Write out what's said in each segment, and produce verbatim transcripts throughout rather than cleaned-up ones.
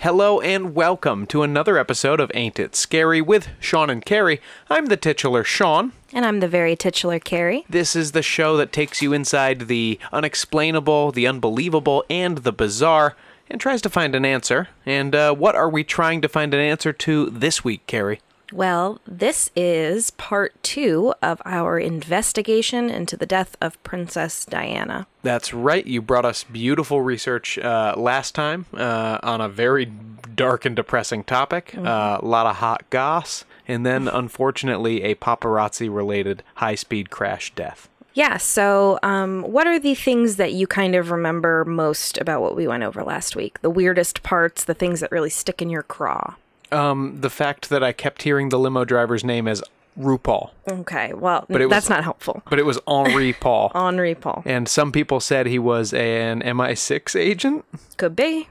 Hello and welcome to another episode of Ain't It Scary with Sean and Carrie. I'm the titular Sean. And I'm the very titular Carrie. This is the show that takes you inside the unexplainable, the unbelievable, and the bizarre, and tries to find an answer. And uh, what are we trying to find an answer to this week, Carrie? Well, this is part two of our investigation into the death of Princess Diana. That's right. You brought us beautiful research uh, last time uh, on a very dark and depressing topic. Mm-hmm. Uh, a lot of hot goss. And then, unfortunately, a paparazzi-related high-speed crash death. Yeah. So um, what are the things that you kind of remember most about what we went over last week? The weirdest parts, the things that really stick in your craw? Um, the fact that I kept hearing the limo driver's name as RuPaul. Okay, well, but that's was, not helpful. But it was Henri Paul. Henri Paul. And some people said he was an M I six agent. Could be.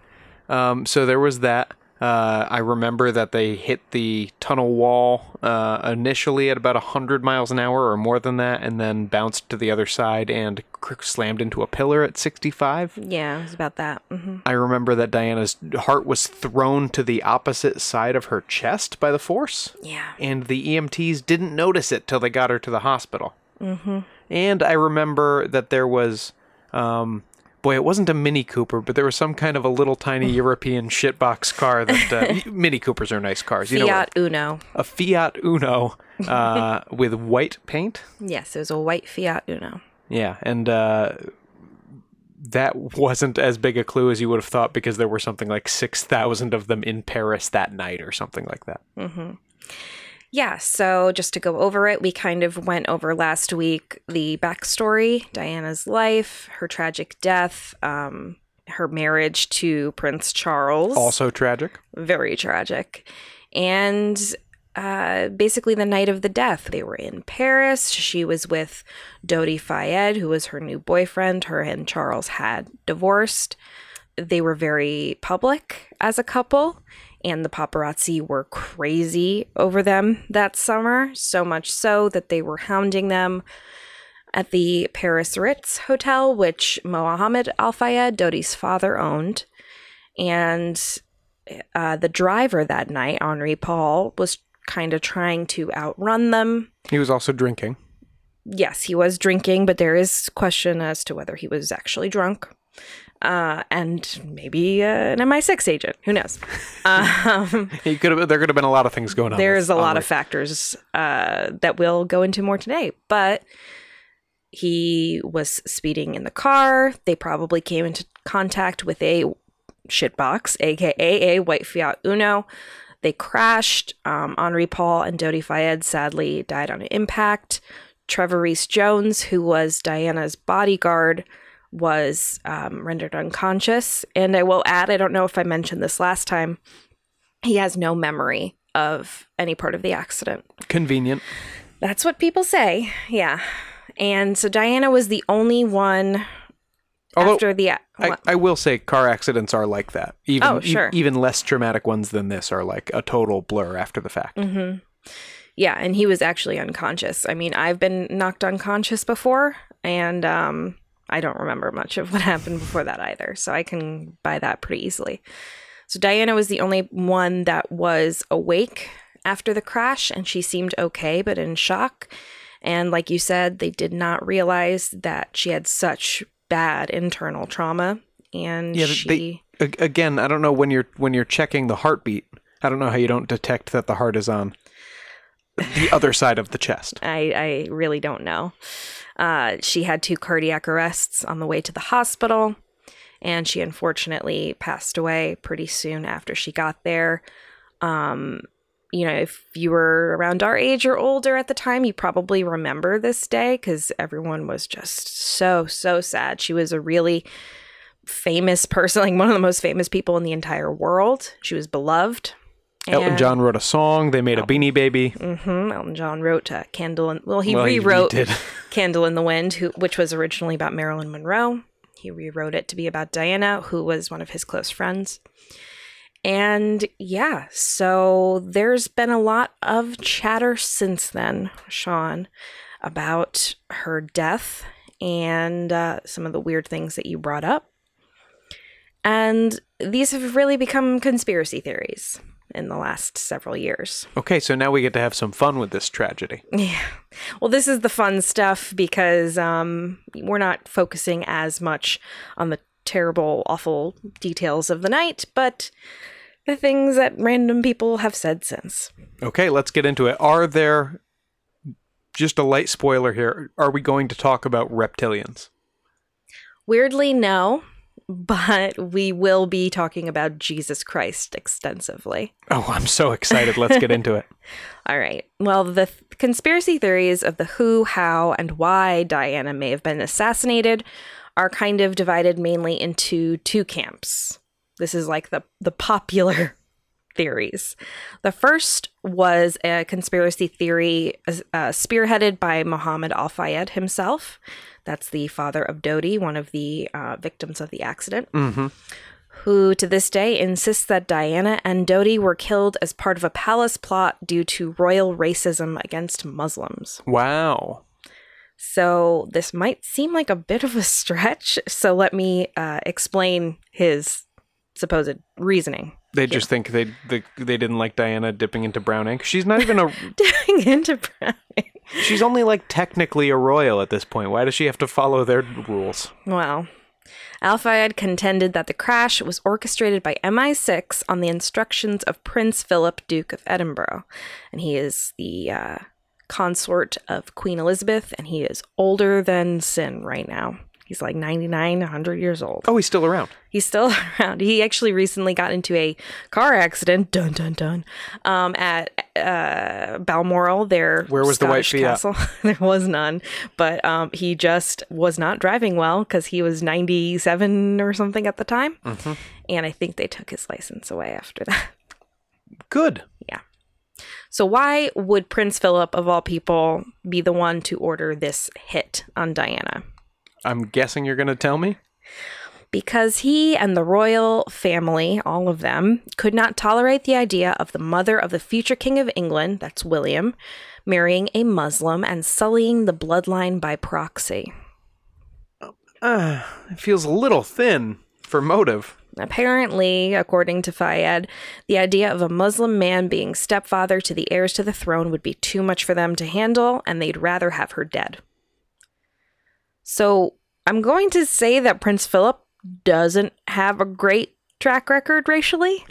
Um, so there was that. Uh, I remember that they hit the tunnel wall uh, initially at about one hundred miles an hour or more than that, and then bounced to the other side and slammed into a pillar at sixty-five. Yeah, it was about that. Mm-hmm. I remember that Diana's heart was thrown to the opposite side of her chest by the force. Yeah. And the E M Ts didn't notice it till they got her to the hospital. Mm-hmm. And I remember that there was... Um, Boy, it wasn't a Mini Cooper, but there was some kind of a little tiny European shitbox car that... Uh, Mini Coopers are nice cars. You Fiat know, Uno. A Fiat Uno uh, with white paint. Yes, it was a white Fiat Uno. Yeah, and uh, that wasn't as big a clue as you would have thought because there were something like six thousand of them in Paris that night or something like that. Mm-hmm. Yeah, so just to go over it, we kind of went over last week the backstory, Diana's life, her tragic death, um, her marriage to Prince Charles. Also tragic. Very tragic. And uh, basically the night of the death, they were in Paris. She was with Dodi Fayed, who was her new boyfriend. Her and Charles had divorced. They were very public as a couple. And the paparazzi were crazy over them that summer, so much so that they were hounding them at the Paris Ritz Hotel, which Mohammed Al-Fayed, Dodi's father, owned. And uh, the driver that night, Henri Paul, was kind of trying to outrun them. He was also drinking. Yes, he was drinking, but there is question as to whether he was actually drunk. Uh, and maybe uh, an M I six agent. Who knows? Um, he could have, there could have been a lot of things going on. There's a lot Henri. of factors uh, that we'll go into more today. But he was speeding in the car. They probably came into contact with a shitbox, a k a a white Fiat Uno. They crashed. Um, Henri Paul and Dodi Fayed sadly died on impact. Trevor Rhys-Jones, who was Diana's bodyguard, was um, rendered unconscious. And I will add, I don't know if I mentioned this last time, he has no memory of any part of the accident. Convenient. That's what people say. Yeah. And so Diana was the only one Although, after the... A- I, I will say car accidents are like that. Even, oh, sure. E- even less traumatic ones than this are like a total blur after the fact. Mm-hmm. Yeah. And he was actually unconscious. I mean, I've been knocked unconscious before and... um I don't remember much of what happened before that either, so I can buy that pretty easily. So Diana was the only one that was awake after the crash, and she seemed okay, but in shock. And like you said, they did not realize that she had such bad internal trauma. And yeah, she... They, again, I don't know when you're when you're checking the heartbeat. I don't know how you don't detect that the heart is on the other side of the chest. I, I really don't know. Uh, she had two cardiac arrests on the way to the hospital, and she unfortunately passed away pretty soon after she got there. Um, you know, if you were around our age or older at the time, you probably remember this day because everyone was just so, so sad. She was a really famous person, like one of the most famous people in the entire world. She was beloved. Elton John wrote a song. They made Elton, a Beanie Baby. Mm-hmm. Elton John wrote uh, Candle in... Well, he well, rewrote he Candle in the Wind, who, which was originally about Marilyn Monroe. He rewrote it to be about Diana, who was one of his close friends. And yeah, so there's been a lot of chatter since then, Sean, about her death and uh, some of the weird things that you brought up. And these have really become conspiracy theories in the last several years. Okay, so now we get to have some fun with this tragedy. Yeah. Well, this is the fun stuff because um, we're not focusing as much on the terrible, awful details of the night, but the things that random people have said since. Okay, let's get into it. Are there, just a light spoiler here, are we going to talk about reptilians? Weirdly, no. But we will be talking about Jesus Christ extensively. Oh, I'm so excited. Let's get into it. All right. Well, the th- conspiracy theories of the who, how, and why Diana may have been assassinated are kind of divided mainly into two camps. This is like the, the popular theories. The first was a conspiracy theory uh, spearheaded by Mohammed Al-Fayed himself. That's the father of Dodi, one of the uh, victims of the accident, mm-hmm. who to this day insists that Diana and Dodi were killed as part of a palace plot due to royal racism against Muslims. Wow. So this might seem like a bit of a stretch, so let me uh, explain his supposed reasoning. They here. just think they, they they didn't like Diana dipping into brown ink. She's not even a... dipping into brown ink. She's only, like, technically a royal at this point. Why does she have to follow their rules? Well, Al-Fayed contended that the crash was orchestrated by M I six on the instructions of Prince Philip, Duke of Edinburgh. And he is the uh, consort of Queen Elizabeth, and he is older than sin right now. He's like ninety-nine, one hundred years old. Oh, he's still around. He's still around. He actually recently got into a car accident, dun, dun, dun, um, at uh, Balmoral, their Where was Scottish the white Fiat? Castle. There was none. But um, he just was not driving well because he was ninety-seven or something at the time. Mm-hmm. And I think they took his license away after that. Good. Yeah. So why would Prince Philip, of all people, be the one to order this hit on Diana? I'm guessing you're going to tell me? Because he and the royal family, all of them, could not tolerate the idea of the mother of the future king of England, that's William, marrying a Muslim and sullying the bloodline by proxy. Uh, it feels a little thin for motive. Apparently, according to Fayed, the idea of a Muslim man being stepfather to the heirs to the throne would be too much for them to handle, and they'd rather have her dead. So I'm going to say that Prince Philip doesn't have a great track record racially.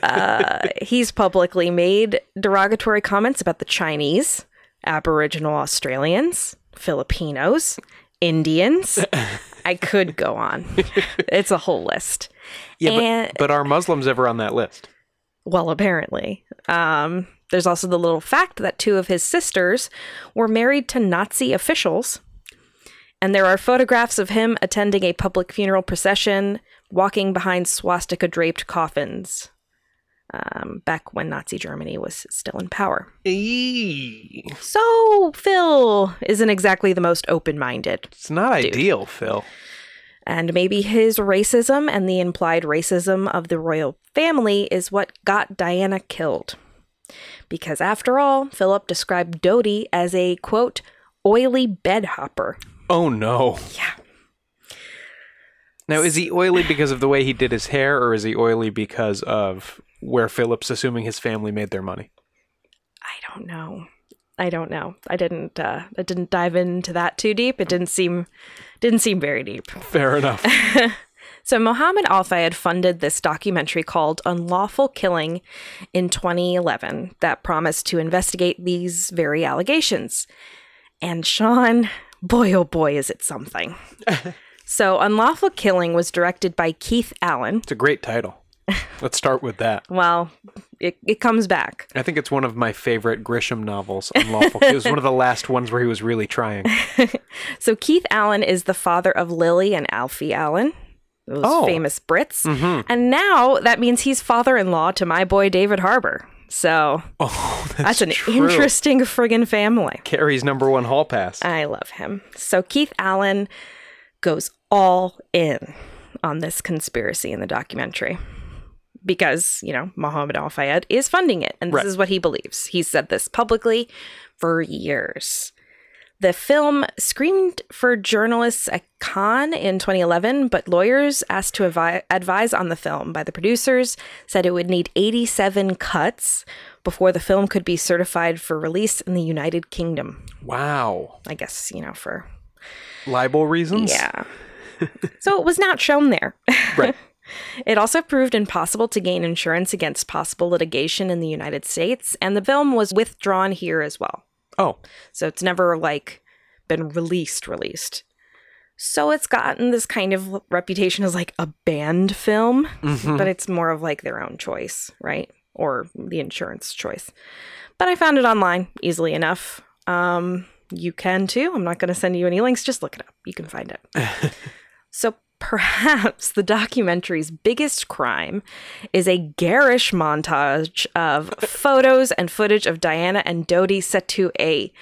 uh, he's publicly made derogatory comments about the Chinese, Aboriginal Australians, Filipinos, Indians. I could go on. It's a whole list. Yeah, and, but, but are Muslims ever on that list? Well, apparently. Um, there's also the little fact that two of his sisters were married to Nazi officials. And there are photographs of him attending a public funeral procession, walking behind swastika-draped coffins, um, back when Nazi Germany was still in power. Eee. So Phil isn't exactly the most open-minded. It's not dude. Ideal, Phil. And maybe his racism and the implied racism of the royal family is what got Diana killed. Because after all, Philip described Dodi as a, quote, oily bedhopper. Oh, no. Yeah. Now, is he oily because of the way he did his hair, or is he oily because of where Philip's assuming his family made their money? I don't know. I don't know. I didn't uh, I didn't dive into that too deep. It didn't seem didn't seem very deep. Fair enough. So Mohammed Al-Fayed funded this documentary called Unlawful Killing in twenty eleven that promised to investigate these very allegations. And Sean... boy, oh boy, is it something. So Unlawful Killing was directed by Keith Allen. It's a great title. Let's start with that. Well, it it comes back. I think it's one of my favorite Grisham novels, Unlawful Killing. It was one of the last ones where he was really trying. So Keith Allen is the father of Lily and Alfie Allen, those oh. famous Brits. Mm-hmm. And now that means he's father-in-law to my boy David Harbour. So oh, that's, that's an true. interesting friggin' family. Carrie's number one hall pass. I love him. So Keith Allen goes all in on this conspiracy in the documentary. Because, you know, Mohammed Al-Fayed is funding it. And this right. is what he believes. He's said this publicly for years. The film screened for journalists at Cannes in twenty eleven, but lawyers asked to avi- advise on the film by the producers said it would need eighty-seven cuts before the film could be certified for release in the United Kingdom. Wow. I guess, you know, for... libel reasons? Yeah. So it was not shown there. Right. It also proved impossible to gain insurance against possible litigation in the United States, and the film was withdrawn here as well. Oh. So it's never, like, been released, released. So it's gotten this kind of reputation as, like, a banned film, mm-hmm. but it's more of, like, their own choice, right? Or the insurance choice. But I found it online easily enough. Um, you can, too. I'm not going to send you any links. Just look it up. You can find it. So... perhaps the documentary's biggest crime is a garish montage of photos and footage of Diana and Dodi set to a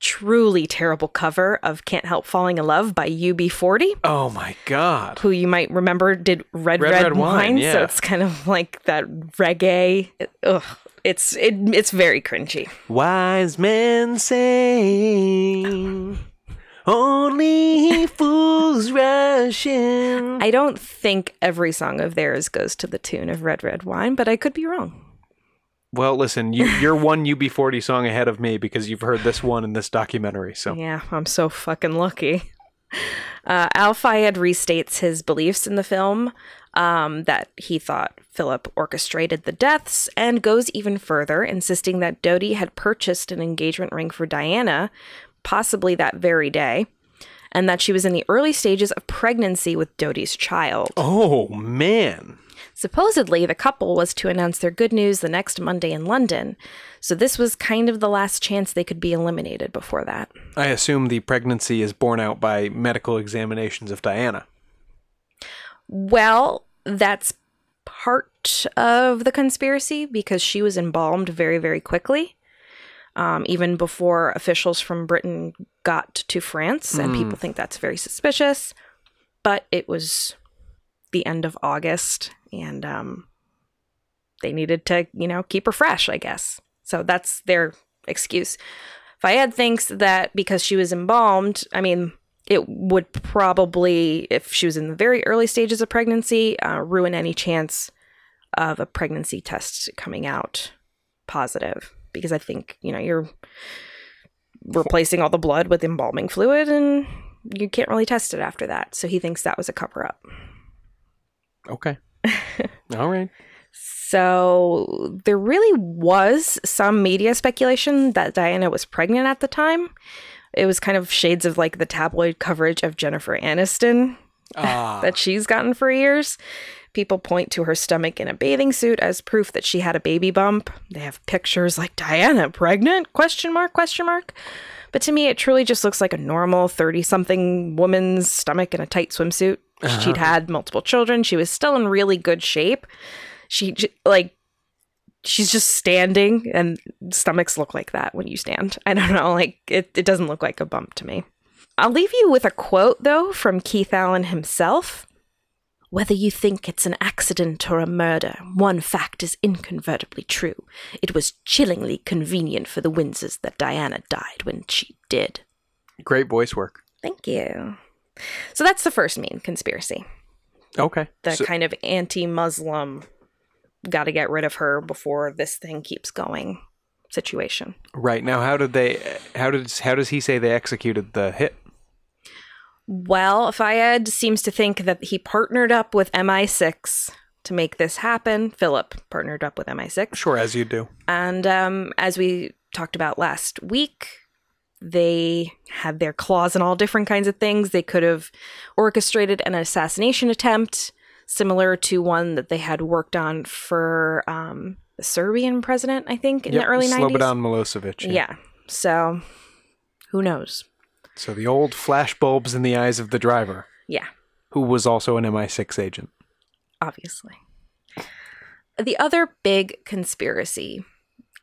truly terrible cover of Can't Help Falling in Love by U B forty. Oh, my God. Who you might remember did Red Red, Red, Red Wine. Yeah. So it's kind of like that reggae. It, ugh, it's, it, it's very cringy. Wise men say... only fools rush in. I don't think every song of theirs goes to the tune of Red Red Wine, but I could be wrong. Well, listen, you, you're one U B forty song ahead of me because you've heard this one in this documentary. So yeah, I'm so fucking lucky. Uh, Al-Fayed restates his beliefs in the film um, that he thought Philip orchestrated the deaths and goes even further, insisting that Dodi had purchased an engagement ring for Diana, possibly that very day, and that she was in the early stages of pregnancy with Dodi's child. Oh, man. Supposedly, the couple was to announce their good news the next Monday in London, so this was kind of the last chance they could be eliminated before that. I assume the pregnancy is borne out by medical examinations of Diana. Well, that's part of the conspiracy, because she was embalmed very, very quickly. Um, even before officials from Britain got to France, and mm. people think that's very suspicious. But it was the end of August, and um, they needed to, you know, keep her fresh, I guess. So that's their excuse. Fayed thinks that because she was embalmed, I mean, it would probably, if she was in the very early stages of pregnancy, uh, ruin any chance of a pregnancy test coming out positive. Because I think, you know, you're replacing all the blood with embalming fluid and you can't really test it after that. So he thinks that was a cover up. Okay. All right. So there really was some media speculation that Diana was pregnant at the time. It was kind of shades of like the tabloid coverage of Jennifer Aniston ah. that she's gotten for years. People point to her stomach in a bathing suit as proof that she had a baby bump. They have pictures like, Diana, pregnant? Question mark, question mark. But to me, it truly just looks like a normal thirty-something woman's stomach in a tight swimsuit. Uh-huh. She'd had multiple children. She was still in really good shape. She, like, she's just standing, and stomachs look like that when you stand. I don't know, like, it, it doesn't look like a bump to me. I'll leave you with a quote, though, from Keith Allen himself. Whether you think it's an accident or a murder, one fact is incontrovertibly true. It was chillingly convenient for the Windsors that Diana died when she did. Great voice work. Thank you. So that's the first main conspiracy. Okay. The so- kind of anti-Muslim, gotta get rid of her before this thing keeps going situation. Right. Now, how did they, how did, how does he say they executed the hit? Well, Fayed seems to think that he partnered up with M I six to make this happen. Philip partnered up with M I six. Sure, as you do. And um, as we talked about last week, They had their claws in all different kinds of things. They could have orchestrated an assassination attempt similar to one that they had worked on for um, the Serbian president, I think, in yep, the early nineties. Slobodan Milosevic. Yeah. yeah. So who knows? So the old flashbulbs in the eyes of the driver. Yeah. Who was also an M I six agent. Obviously. The other big conspiracy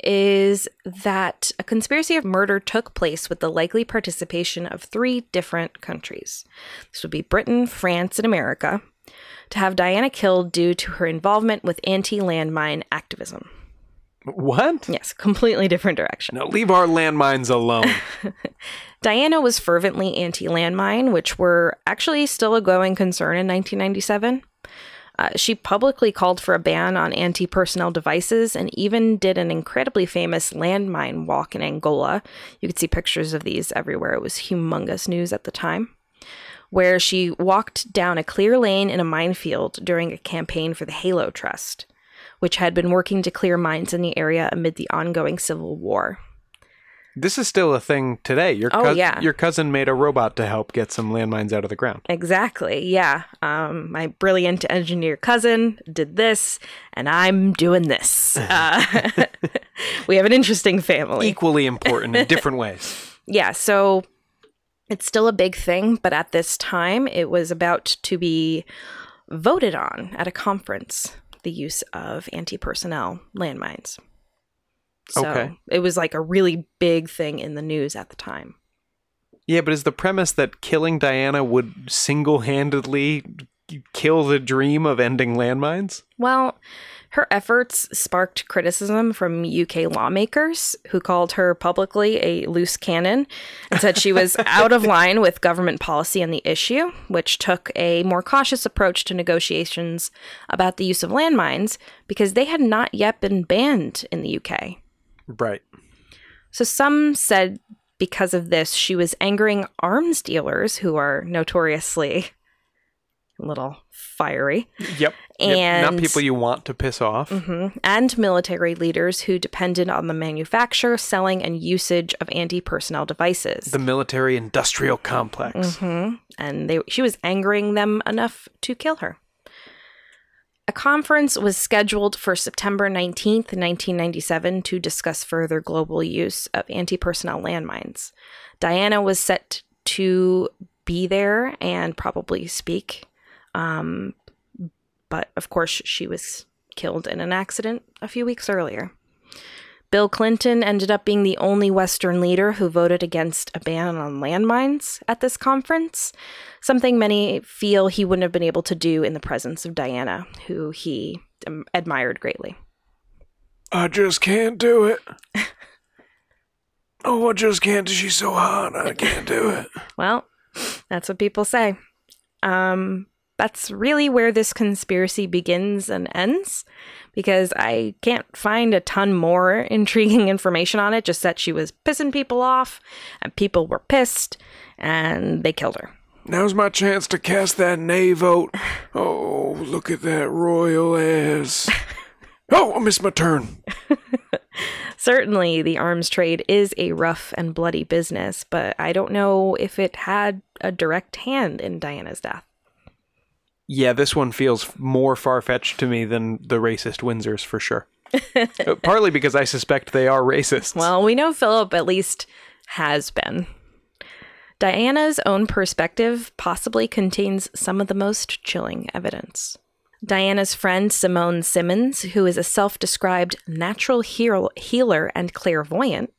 is that a conspiracy of murder took place with the likely participation of three different countries. This would be Britain, France, and America, to have Diana killed due to her involvement with anti-landmine activism. What? Yes, completely different direction. No, leave our landmines alone. Diana was fervently anti-landmine, which were actually still a going concern in nineteen ninety-seven. Uh, she publicly called for a ban on anti-personnel devices and even did an incredibly famous landmine walk in Angola. You could see pictures of these everywhere. It was humongous news at the time, where she walked down a clear lane in a minefield during a campaign for the Halo Trust, which had been working to clear mines in the area amid the ongoing civil war. This is still a thing today. Your oh, co- yeah. Your cousin made a robot to help get some landmines out of the ground. Exactly, yeah. Um, my brilliant engineer cousin did this, and I'm doing this. Uh, we have an interesting family. Equally important in different ways. Yeah, so it's still a big thing, but at this time, it was about to be voted on at a conference, the use of anti-personnel landmines. So okay. It was like a really big thing in the news at the time. Yeah, but is the premise that killing Diana would single-handedly kill the dream of ending landmines? Well, her efforts sparked criticism from U K lawmakers who called her publicly a loose cannon and said she was out of line with government policy on the issue, which took a more cautious approach to negotiations about the use of landmines because they had not yet been banned in the U K. Right. So some said because of this, she was angering arms dealers who are notoriously a little fiery. Yep. And yep. Not people you want to piss off. Mm-hmm, and military leaders who depended on the manufacture, selling, and usage of anti-personnel devices. The military industrial complex. Mm-hmm. And they, she was angering them enough to kill her. A conference was scheduled for September nineteenth, nineteen ninety-seven to discuss further global use of anti-personnel landmines. Diana was set to be there and probably speak, um, but of course she was killed in an accident a few weeks earlier. Bill Clinton ended up being the only Western leader who voted against a ban on landmines at this conference, something many feel he wouldn't have been able to do in the presence of Diana, who he um, admired greatly. I just can't do it. Oh, I just can't. She's so hot. I can't do it. Well, that's what people say. Um... That's really where this conspiracy begins and ends, because I can't find a ton more intriguing information on it, just that she was pissing people off, and people were pissed, and they killed her. Now's my chance to cast that nay vote. Oh, look at that royal ass. Oh, I missed my turn. Certainly, the arms trade is a rough and bloody business, but I don't know if it had a direct hand in Diana's death. Yeah, this one feels more far-fetched to me than the racist Windsors, for sure. Partly because I suspect they are racists. Well, we know Philip at least has been. Diana's own perspective possibly contains some of the most chilling evidence. Diana's friend, Simone Simmons, who is a self-described natural heal- healer and clairvoyant,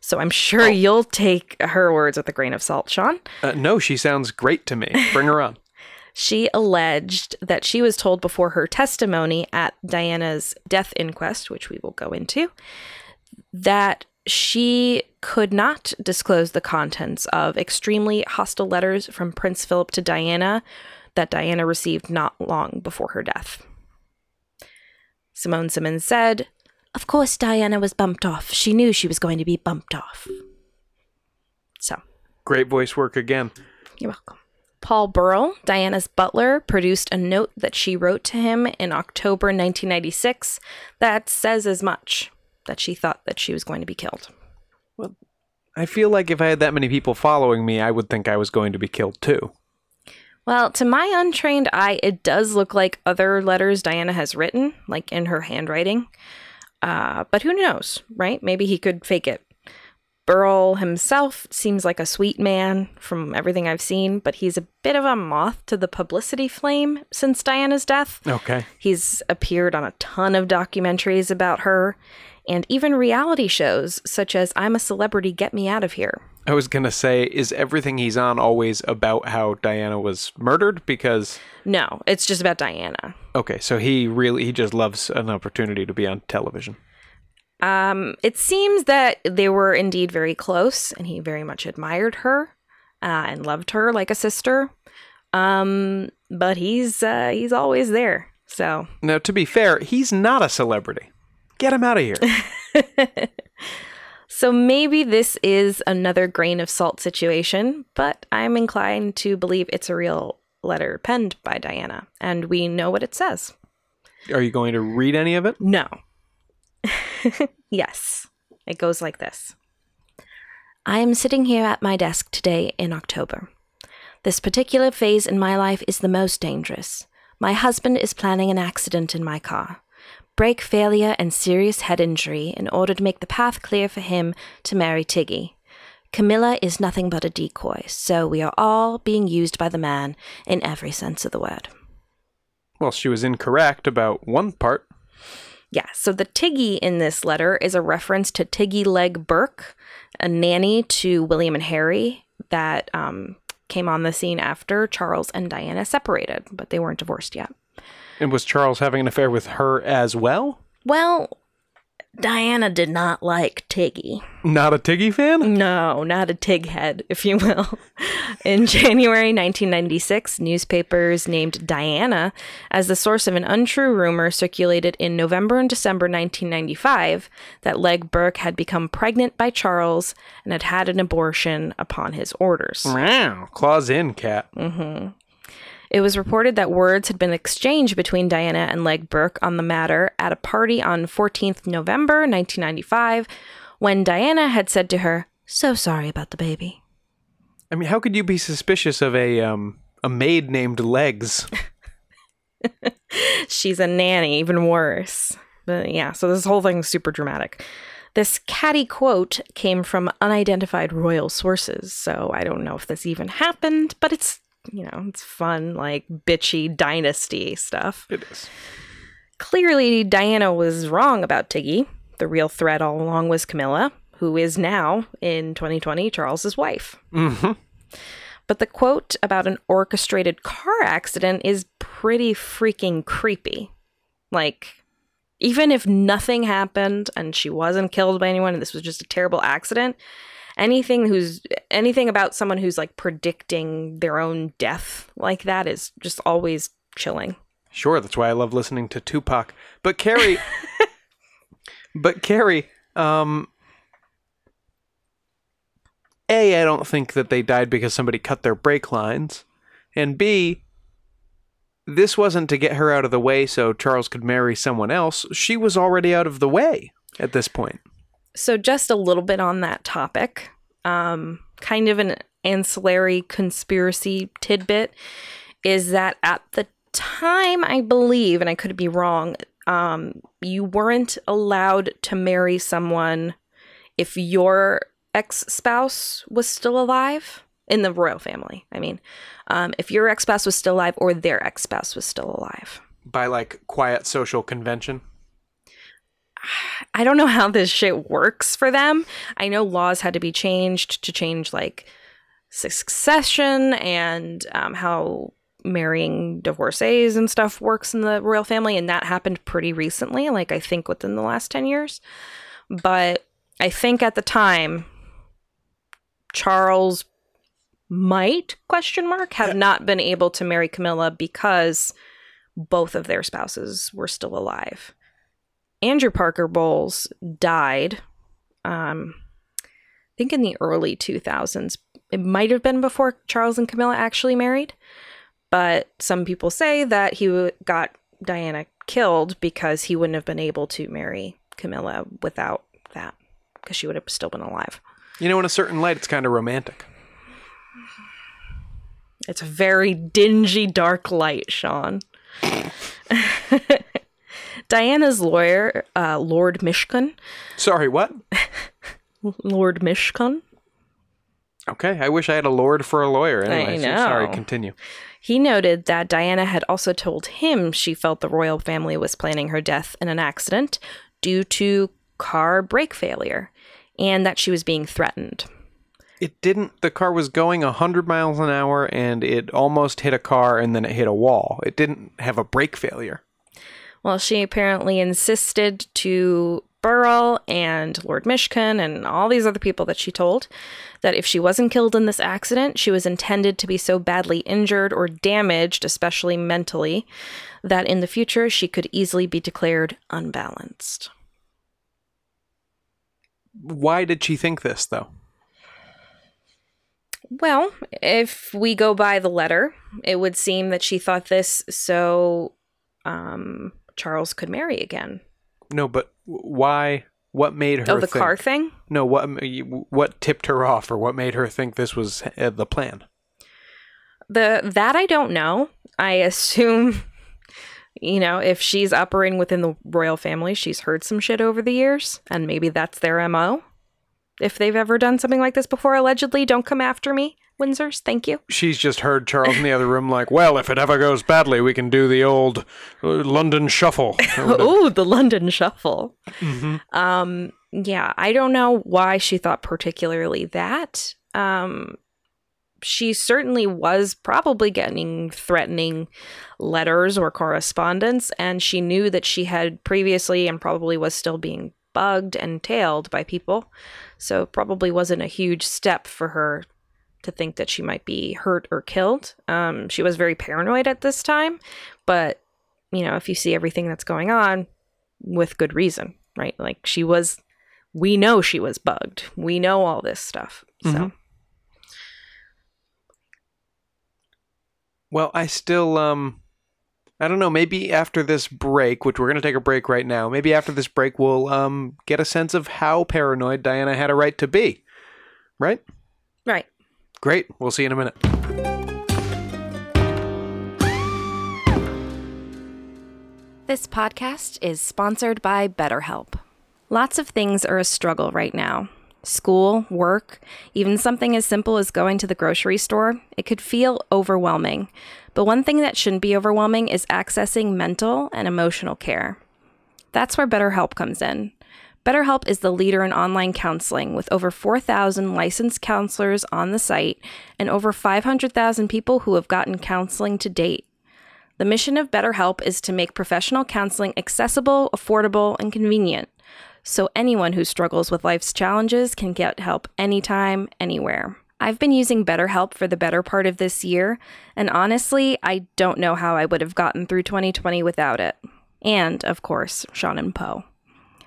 so I'm sure oh. you'll take her words with a grain of salt, Sean. Uh, no, she sounds great to me. Bring her on. She alleged that she was told before her testimony at Diana's death inquest, which we will go into, that she could not disclose the contents of extremely hostile letters from Prince Philip to Diana that Diana received not long before her death. Simone Simmons said, "Of course Diana was bumped off. She knew she was going to be bumped off." So. Great voice work again. You're welcome. Paul Burrell, Diana's butler, produced a note that she wrote to him in October nineteen ninety-six that says as much, that she thought that she was going to be killed. Well, I feel like if I had that many people following me, I would think I was going to be killed too. Well, to my untrained eye, it does look like other letters Diana has written, like in her handwriting. Uh, but who knows, right? Maybe he could fake it. Burl himself seems like a sweet man from everything I've seen, but he's a bit of a moth to the publicity flame since Diana's death. Okay. He's appeared on a ton of documentaries about her and even reality shows such as I'm a Celebrity, Get Me Out of Here. I was going to say, is everything he's on always about how Diana was murdered? Because... No, it's just about Diana. Okay, so he really, he just loves an opportunity to be on television. Um, it seems that they were indeed very close, and he very much admired her uh, and loved her like a sister. Um, but he's uh, he's always there. So now, to be fair, he's not a celebrity. Get him out of here. So maybe this is another grain of salt situation, but I'm inclined to believe it's a real letter penned by Diana, and we know what it says. Are you going to read any of it? No. Yes. It goes like this. I am sitting here at my desk today in October. This particular phase in my life is the most dangerous. My husband is planning an accident in my car. Brake failure and serious head injury in order to make the path clear for him to marry Tiggy. Camilla is nothing but a decoy, so we are all being used by the man in every sense of the word. Well, she was incorrect about one part. Yeah, so the Tiggy in this letter is a reference to Tiggy Legge-Bourke, a nanny to William and Harry that um, came on the scene after Charles and Diana separated, but they weren't divorced yet. And was Charles having an affair with her as well? Well, Diana did not like Tiggy. Not a Tiggy fan? No, not a Tig head, if you will. In January nineteen ninety-six, newspapers named Diana as the source of an untrue rumor circulated in November and December nineteen ninety-five that Legge-Bourke had become pregnant by Charles and had had an abortion upon his orders. Wow, claws in, cat. Mm-hmm. It was reported that words had been exchanged between Diana and Legge-Bourke on the matter at a party on fourteenth of November, nineteen ninety-five, when Diana had said to her, "So sorry about the baby." I mean, how could you be suspicious of a um, a maid named Legs? She's a nanny, even worse. But yeah, so this whole thing's super dramatic. This catty quote came from unidentified royal sources, so I don't know if this even happened, but it's... You know, it's fun, like, bitchy dynasty stuff. It is. Clearly, Diana was wrong about Tiggy. The real threat all along was Camilla, who is now, in twenty twenty, Charles's wife. Mm-hmm. But the quote about an orchestrated car accident is pretty freaking creepy. Like, even if nothing happened and she wasn't killed by anyone and this was just a terrible accident... Anything who's anything about someone who's like predicting their own death like that is just always chilling. Sure, that's why I love listening to Tupac. But Carrie, but Carrie, um, A, I don't think that they died because somebody cut their brake lines, and B, this wasn't to get her out of the way so Charles could marry someone else. She was already out of the way at this point. So just a little bit on that topic, um, kind of an ancillary conspiracy tidbit is that at the time, I believe, and I could be wrong, um, you weren't allowed to marry someone if your ex-spouse was still alive, in the royal family, I mean, um, if your ex-spouse was still alive or their ex-spouse was still alive. By like quiet social convention? I don't know how this shit works for them. I know laws had to be changed to change like succession and um, how marrying divorcees and stuff works in the royal family. And that happened pretty recently, like I think within the last ten years. But I think at the time, Charles might, question mark, have not been able to marry Camilla because both of their spouses were still alive. Andrew Parker Bowles died, um, I think in the early two thousands. It might have been before Charles and Camilla actually married, but some people say that he got Diana killed because he wouldn't have been able to marry Camilla without that, because she would have still been alive. You know, in a certain light, it's kind of romantic. It's a very dingy, dark light, Sean. Diana's lawyer, uh, Lord Mishcon. Sorry, what? Lord Mishcon. Okay, I wish I had a lord for a lawyer. Anyway, I know. So sorry, continue. He noted that Diana had also told him she felt the royal family was planning her death in an accident due to car brake failure, and that she was being threatened. It didn't. The car was going one hundred miles an hour, and it almost hit a car, and then it hit a wall. It didn't have a brake failure. Well, she apparently insisted to Burrell and Lord Mishcon and all these other people that she told that if she wasn't killed in this accident, she was intended to be so badly injured or damaged, especially mentally, that in the future she could easily be declared unbalanced. Why did she think this, though? Well, if we go by the letter, it would seem that she thought this so um, Charles could marry again. No, but why? What made her think? Oh, the think, car thing? No, what what tipped her off or what made her think this was uh, the plan? The That I don't know. I assume, you know, if she's operating within the royal family, she's heard some shit over the years, and maybe that's their M O. If they've ever done something like this before, allegedly, don't come after me, Windsors, thank you. She's just heard Charles in the other room like, well, if it ever goes badly, we can do the old uh, London shuffle. Ooh, the London shuffle. Mm-hmm. Um, yeah, I don't know why she thought particularly that. Um, she certainly was probably getting threatening letters or correspondence, and she knew that she had previously and probably was still being bugged and tailed by people, so it probably wasn't a huge step for her to think that she might be hurt or killed. Um, she was very paranoid at this time, but, you know, if you see everything that's going on, with good reason, right? Like, she was, we know she was bugged. We know all this stuff, so. Mm-hmm. Well, I still, um, I don't know, maybe after this break, which we're going to take a break right now, maybe after this break we'll um, get a sense of how paranoid Diana had a right to be, right? Right. Great. We'll see you in a minute. This podcast is sponsored by BetterHelp. Lots of things are a struggle right now. School, work, even something as simple as going to the grocery store, it could feel overwhelming. But one thing that shouldn't be overwhelming is accessing mental and emotional care. That's where BetterHelp comes in. BetterHelp is the leader in online counseling with over four thousand licensed counselors on the site and over five hundred thousand people who have gotten counseling to date. The mission of BetterHelp is to make professional counseling accessible, affordable, and convenient, so anyone who struggles with life's challenges can get help anytime, anywhere. I've been using BetterHelp for the better part of this year, and honestly, I don't know how I would have gotten through twenty twenty without it. And, of course, Sean and Poe.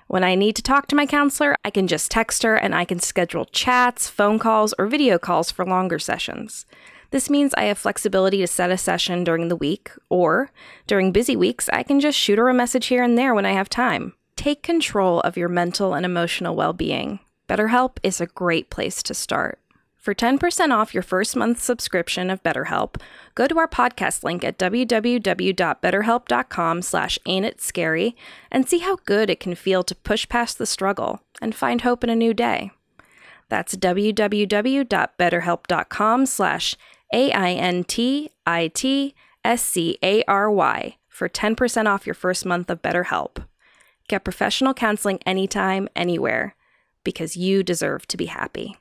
When I need to talk to my counselor, I can just text her and I can schedule chats, phone calls, or video calls for longer sessions. This means I have flexibility to set a session during the week, or during busy weeks, I can just shoot her a message here and there when I have time. Take control of your mental and emotional well-being. BetterHelp is a great place to start. For ten percent off your first month's subscription of BetterHelp, go to our podcast link at www.betterhelp.com slash ain't it scary and see how good it can feel to push past the struggle and find hope in a new day. That's www.betterhelp.com slash A-I-N-T-I-T-S-C-A-R-Y for ten percent off your first month of BetterHelp. Get professional counseling anytime, anywhere, because you deserve to be happy.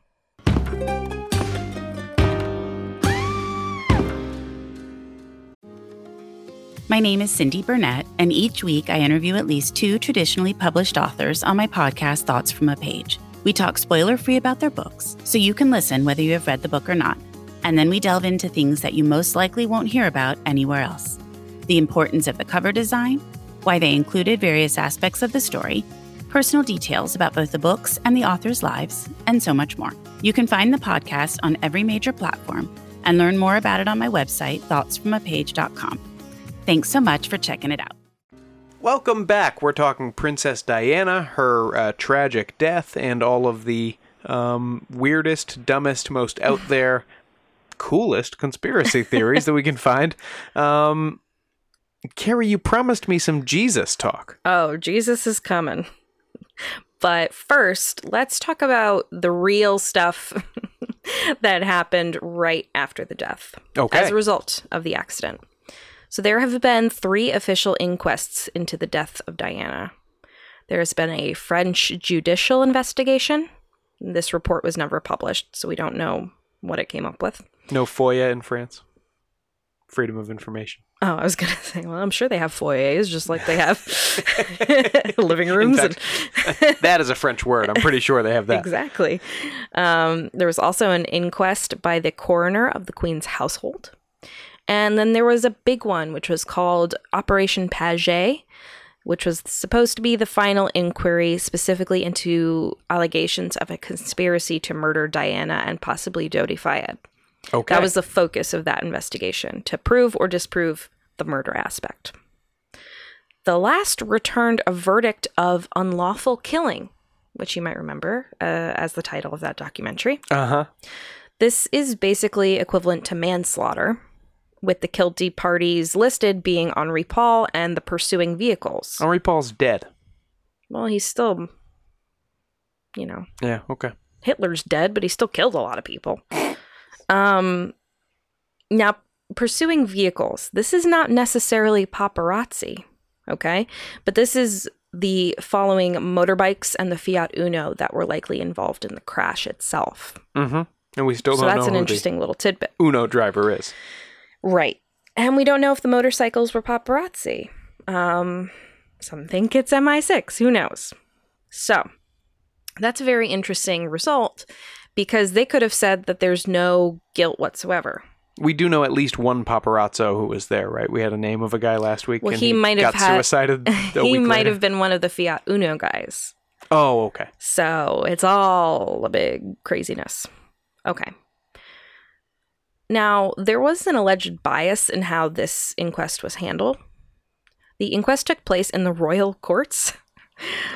My name is Cindy Burnett, and each week I interview at least two traditionally published authors on my podcast, Thoughts from a Page. We talk spoiler-free about their books, so you can listen whether you have read the book or not. And then we delve into things that you most likely won't hear about anywhere else. The importance of the cover design, why they included various aspects of the story, personal details about both the books and the authors' lives, and so much more. You can find the podcast on every major platform and learn more about it on my website, thoughts from a page dot com. Thanks so much for checking it out. Welcome back. We're talking Princess Diana, her uh, tragic death, and all of the um, weirdest, dumbest, most out there, coolest conspiracy theories that we can find. Um, Carrie, you promised me some Jesus talk. Oh, Jesus is coming. But first, let's talk about the real stuff that happened right after the death. Okay. As a result of the accident. So there have been three official inquests into the death of Diana. There has been a French judicial investigation. This report was never published, so we don't know what it came up with. No F O I A in France. Freedom of information. Oh, I was going to say, well, I'm sure they have foyers, just like they have living rooms. Fact, and that is a French word. I'm pretty sure they have that. Exactly. Um, there was also an inquest by the coroner of the Queen's household. And then there was a big one, which was called Operation Paget, which was supposed to be the final inquiry specifically into allegations of a conspiracy to murder Diana and possibly Dodi Fayed. Okay. That was the focus of that investigation, to prove or disprove the murder aspect. The last returned a verdict of Unlawful Killing, which you might remember uh, as the title of that documentary. Uh-huh. This is basically equivalent to manslaughter, with the guilty parties listed being Henri Paul and the pursuing vehicles. Henri Paul's dead. Well, he's still, you know. Yeah, okay. Hitler's dead, but he still killed a lot of people. Um, now, pursuing vehicles. This is not necessarily paparazzi, okay? But this is the following motorbikes and the Fiat Uno that were likely involved in the crash itself. Mm-hmm. And we still so don't know who the So that's an interesting little tidbit. Uno driver is. Right. And we don't know if the motorcycles were paparazzi. Um, some think it's M I six. Who knows? So that's a very interesting result, because they could have said that there's no guilt whatsoever. We do know at least one paparazzo who was there, right? We had a name of a guy last week, well, and he, he might got have had, suicided a week later. He might have been one of the Fiat Uno guys. Oh, okay. So it's all a big craziness. Okay. Now, there was an alleged bias in how this inquest was handled. The inquest took place in the royal courts,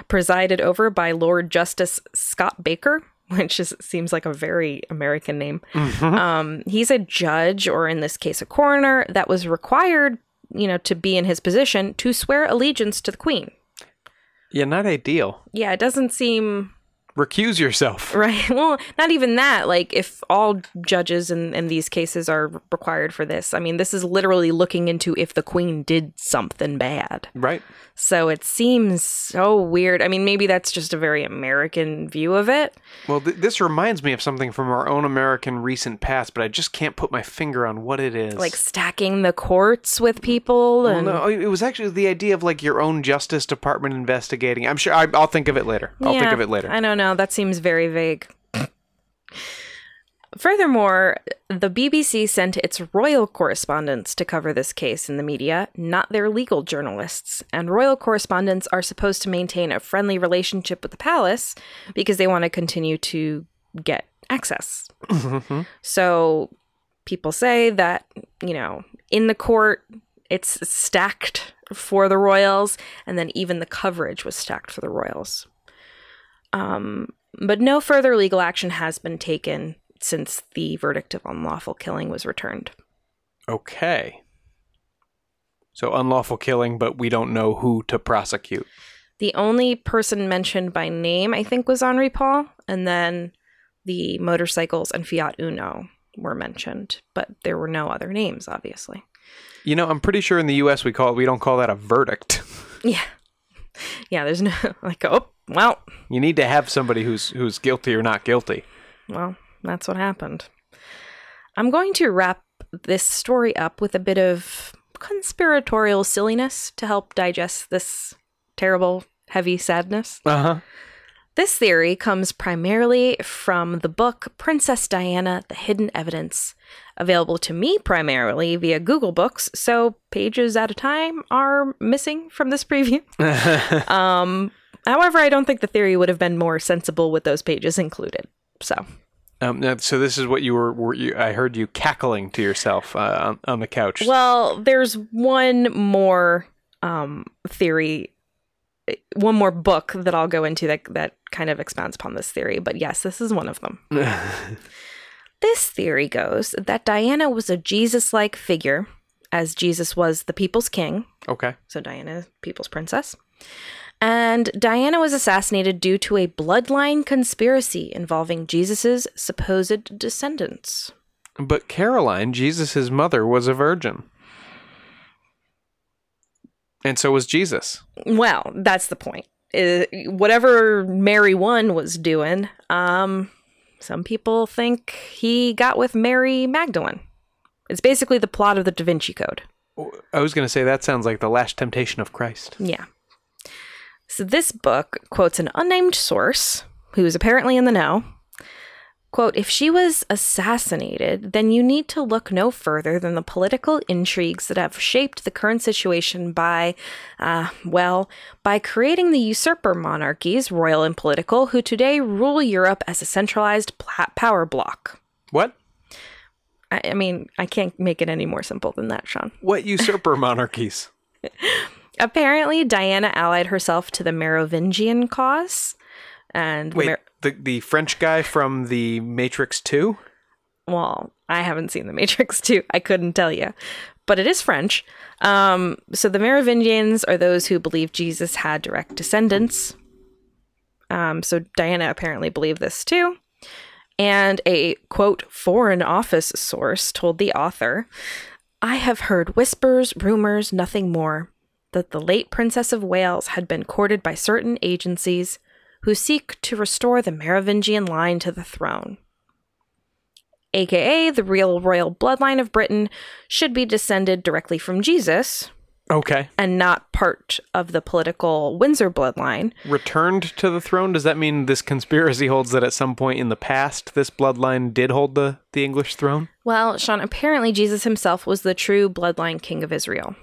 presided over by Lord Justice Scott Baker, which is, seems like a very American name. Mm-hmm. Um, he's a judge, or in this case, a coroner, that was required, you know, to be in his position to swear allegiance to the Queen. Yeah, not ideal. Yeah, it doesn't seem... Recuse yourself. Right. Well, not even that. Like, if all judges in, in these cases are required for this, I mean, this is literally looking into if the Queen did something bad. Right. So it seems so weird. I mean, maybe that's just a very American view of it. Well, th- this reminds me of something from our own American recent past, but I just can't put my finger on what it is. Like stacking the courts with people. And... Well, no, it was actually the idea of like your own Justice Department investigating. I'm sure I, I'll think of it later. I'll yeah, think of it later. I don't know. No, that seems very vague. Furthermore, the B B C sent its royal correspondents to cover this case in the media, not their legal journalists. And royal correspondents are supposed to maintain a friendly relationship with the palace because they want to continue to get access. Mm-hmm. So people say that, you know, in the court, it's stacked for the royals, and then even the coverage was stacked for the royals. Um, but no further legal action has been taken since the verdict of unlawful killing was returned. Okay. So unlawful killing, but we don't know who to prosecute. The only person mentioned by name, I think, was Henri Paul. And then the motorcycles and Fiat Uno were mentioned. But there were no other names, obviously. You know, I'm pretty sure in the U S we call we don't call that a verdict. Yeah. Yeah, there's no, like, oh. Well, you need to have somebody who's who's guilty or not guilty. Well, that's what happened. I'm going to wrap this story up with a bit of conspiratorial silliness to help digest this terrible, heavy sadness. Uh-huh. This theory comes primarily from the book Princess Diana, The Hidden Evidence, available to me primarily via Google Books, so pages at a time are missing from this preview. um... However, I don't think the theory would have been more sensible with those pages included. So, um, now, so this is what you were. were you, I heard you cackling to yourself uh, on, on the couch. Well, there's one more um, theory one more book that I'll go into that, that kind of expounds upon this theory. But yes, this is one of them. This theory goes that Diana was a Jesus-like figure, as Jesus was the people's king. Okay. So Diana, people's princess. And Diana was assassinated due to a bloodline conspiracy involving Jesus's supposed descendants. But Caroline, Jesus's mother, was a virgin. And so was Jesus. Well, that's the point. It, whatever Mary one was doing, um, some people think he got with Mary Magdalene. It's basically the plot of the Da Vinci Code. I was going to say, that sounds like the last temptation of Christ. Yeah. So this book quotes an unnamed source, who is apparently in the know. Quote, if she was assassinated, then you need to look no further than the political intrigues that have shaped the current situation by, uh, well, by creating the usurper monarchies, royal and political, who today rule Europe as a centralized pl- power block. What? I, I mean, I can't make it any more simple than that, Sean. What usurper monarchies? Apparently, Diana allied herself to the Merovingian cause. And Wait, Mer- the, the French guy from the Matrix two? Well, I haven't seen the Matrix two. I couldn't tell you. But it is French. Um, so the Merovingians are those who believe Jesus had direct descendants. Um, so Diana apparently believed this too. And a, quote, foreign office source told the author, I have heard whispers, rumors, nothing more, that the late Princess of Wales had been courted by certain agencies who seek to restore the Merovingian line to the throne. A K A the real royal bloodline of Britain should be descended directly from Jesus. Okay. And not part of the political Windsor bloodline. Returned to the throne? Does that mean this conspiracy holds that at some point in the past, this bloodline did hold the, the English throne? Well, Sean, apparently Jesus himself was the true bloodline king of Israel.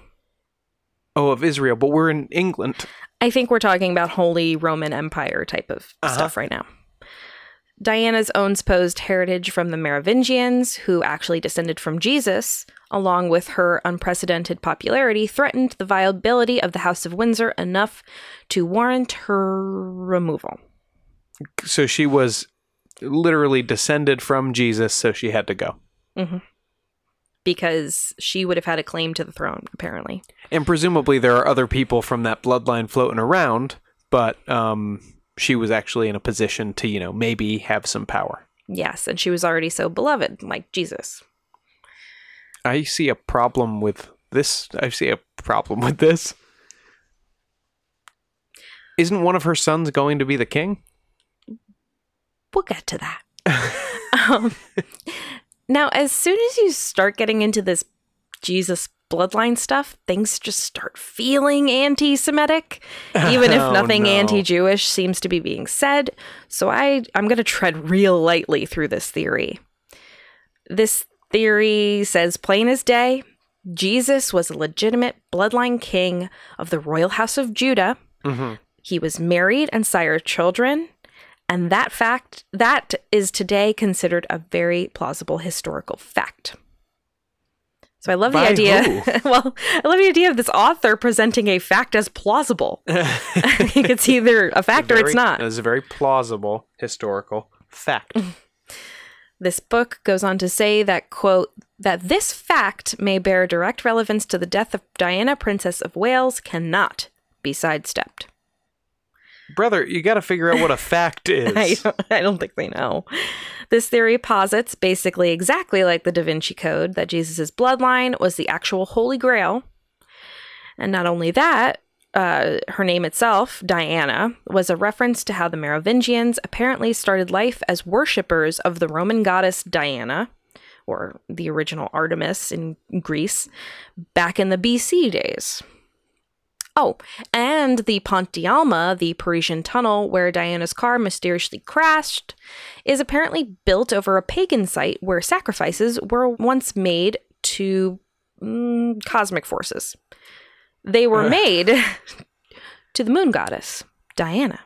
Oh, of Israel, but we're in England. I think we're talking about Holy Roman Empire type of uh-huh. stuff right now. Diana's own supposed heritage from the Merovingians, who actually descended from Jesus, along with her unprecedented popularity, threatened the viability of the House of Windsor enough to warrant her removal. So she was literally descended from Jesus, so she had to go. Mm-hmm. Because she would have had a claim to the throne, apparently. And presumably there are other people from that bloodline floating around, but um, she was actually in a position to, you know, maybe have some power. Yes, and she was already so beloved, like Jesus. I see a problem with this. I see a problem with this. Isn't one of her sons going to be the king? We'll get to that. um Now, as soon as you start getting into this Jesus bloodline stuff, things just start feeling anti-Semitic, even if oh, nothing no. anti-Jewish seems to be being said. So I, I'm going to tread real lightly through this theory. This theory says, plain as day, Jesus was a legitimate bloodline king of the royal house of Judah. Mm-hmm. He was married and sired children. And that fact, that is today considered a very plausible historical fact. So I love By the idea. Well, I love the idea of this author presenting a fact as plausible. It's either a fact it's a very, or it's not. It's a very plausible historical fact. This book goes on to say that, quote, that this fact may bear direct relevance to the death of Diana, Princess of Wales, cannot be sidestepped. Brother, you got to figure out what a fact is. I, don't, I don't think they know. This theory posits, basically exactly like the Da Vinci Code, that Jesus' bloodline was the actual Holy Grail. And not only that, uh, her name itself, Diana, was a reference to how the Merovingians apparently started life as worshippers of the Roman goddess Diana, or the original Artemis in Greece, back in the B C days. Oh, and the Pont de l'Alma, the Parisian tunnel where Diana's car mysteriously crashed, is apparently built over a pagan site where sacrifices were once made to mm, cosmic forces. They were uh. made to the moon goddess, Diana.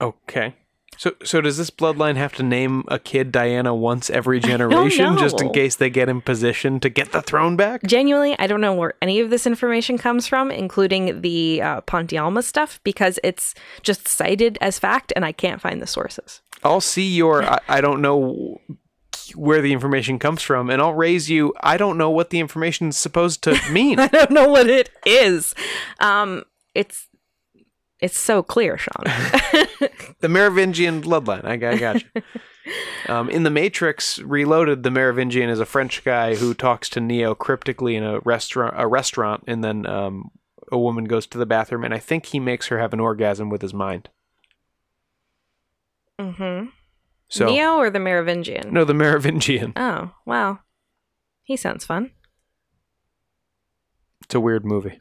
Okay. So so does this bloodline have to name a kid Diana once every generation just in case they get in position to get the throne back? Genuinely, I don't know where any of this information comes from, including the uh, Pont de l'Alma stuff, because it's just cited as fact and I can't find the sources. I'll see your, I, I don't know where the information comes from, and I'll raise you, I don't know what the information is supposed to mean. I don't know what it is. Um, it's... It's so clear, Sean. The Merovingian bloodline. I, I got you. Um, in The Matrix Reloaded, the Merovingian is a French guy who talks to Neo cryptically in a restaurant, a restaurant, and then um, a woman goes to the bathroom, and I think he makes her have an orgasm with his mind. Mm-hmm. So, Neo or the Merovingian? No, the Merovingian. Oh, wow. He sounds fun. It's a weird movie.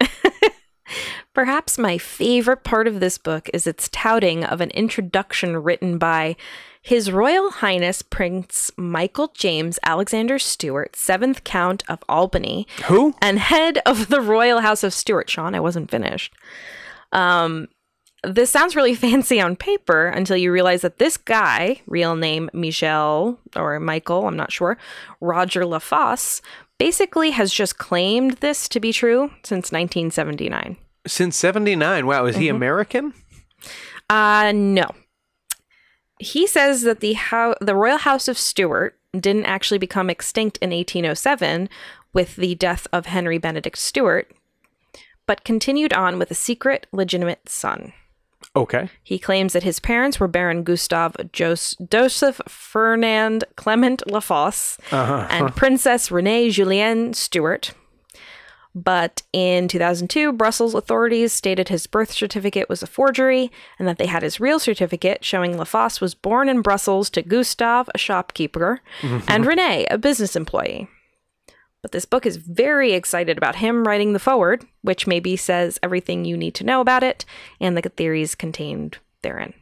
Perhaps my favorite part of this book is its touting of an introduction written by His Royal Highness Prince Michael James Alexander Stuart, seventh Count of Albany. Who? And head of the Royal House of Stuart. Sean, I wasn't finished. Um, this sounds really fancy on paper until you realize that this guy, real name Michel or Michael, I'm not sure, Roger Lafosse, basically has just claimed this to be true since nineteen seventy-nine. Since seventy-nine. Wow. Is mm-hmm. he American? Uh, no. He says that the ho- the Royal House of Stuart didn't actually become extinct in eighteen oh seven with the death of Henry Benedict Stuart, but continued on with a secret, legitimate son. Okay. He claims that his parents were Baron Gustav Jos- Joseph Fernand Clement Lafosse uh-huh. and Princess Renee Julienne Stuart. But in two thousand two, Brussels authorities stated his birth certificate was a forgery and that they had his real certificate showing Lafosse was born in Brussels to Gustav, a shopkeeper, mm-hmm. and Renee, a business employee. But this book is very excited about him writing the foreword, which maybe says everything you need to know about it and the theories contained therein.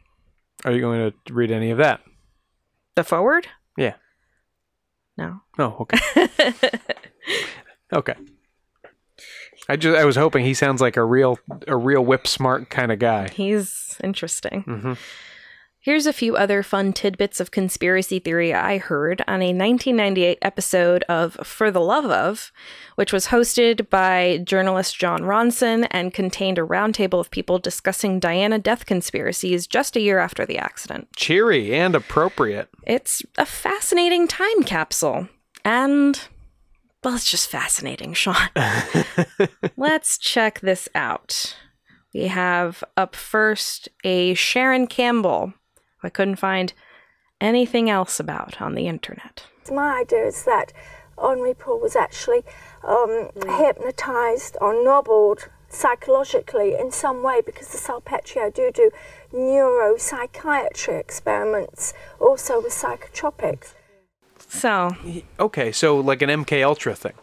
Are you going to read any of that? The foreword? Yeah. No. Oh, okay. Okay. I just I was hoping he sounds like a real a real whip smart kind of guy. He's interesting. Mm-hmm. Here's a few other fun tidbits of conspiracy theory I heard on a nineteen ninety-eight episode of For the Love Of, which was hosted by journalist John Ronson and contained a roundtable of people discussing Diana death conspiracies just a year after the accident. Cheery and appropriate. It's a fascinating time capsule. And... well, it's just fascinating, Sean. Let's check this out. We have up first a Sharon Campbell, who I couldn't find anything else about on the internet. My idea is that Henri Paul was actually um, mm. hypnotized or nobbled psychologically in some way, because the Salpetrio do do neuropsychiatry experiments also with psychotropics. So okay, so like an M K Ultra thing,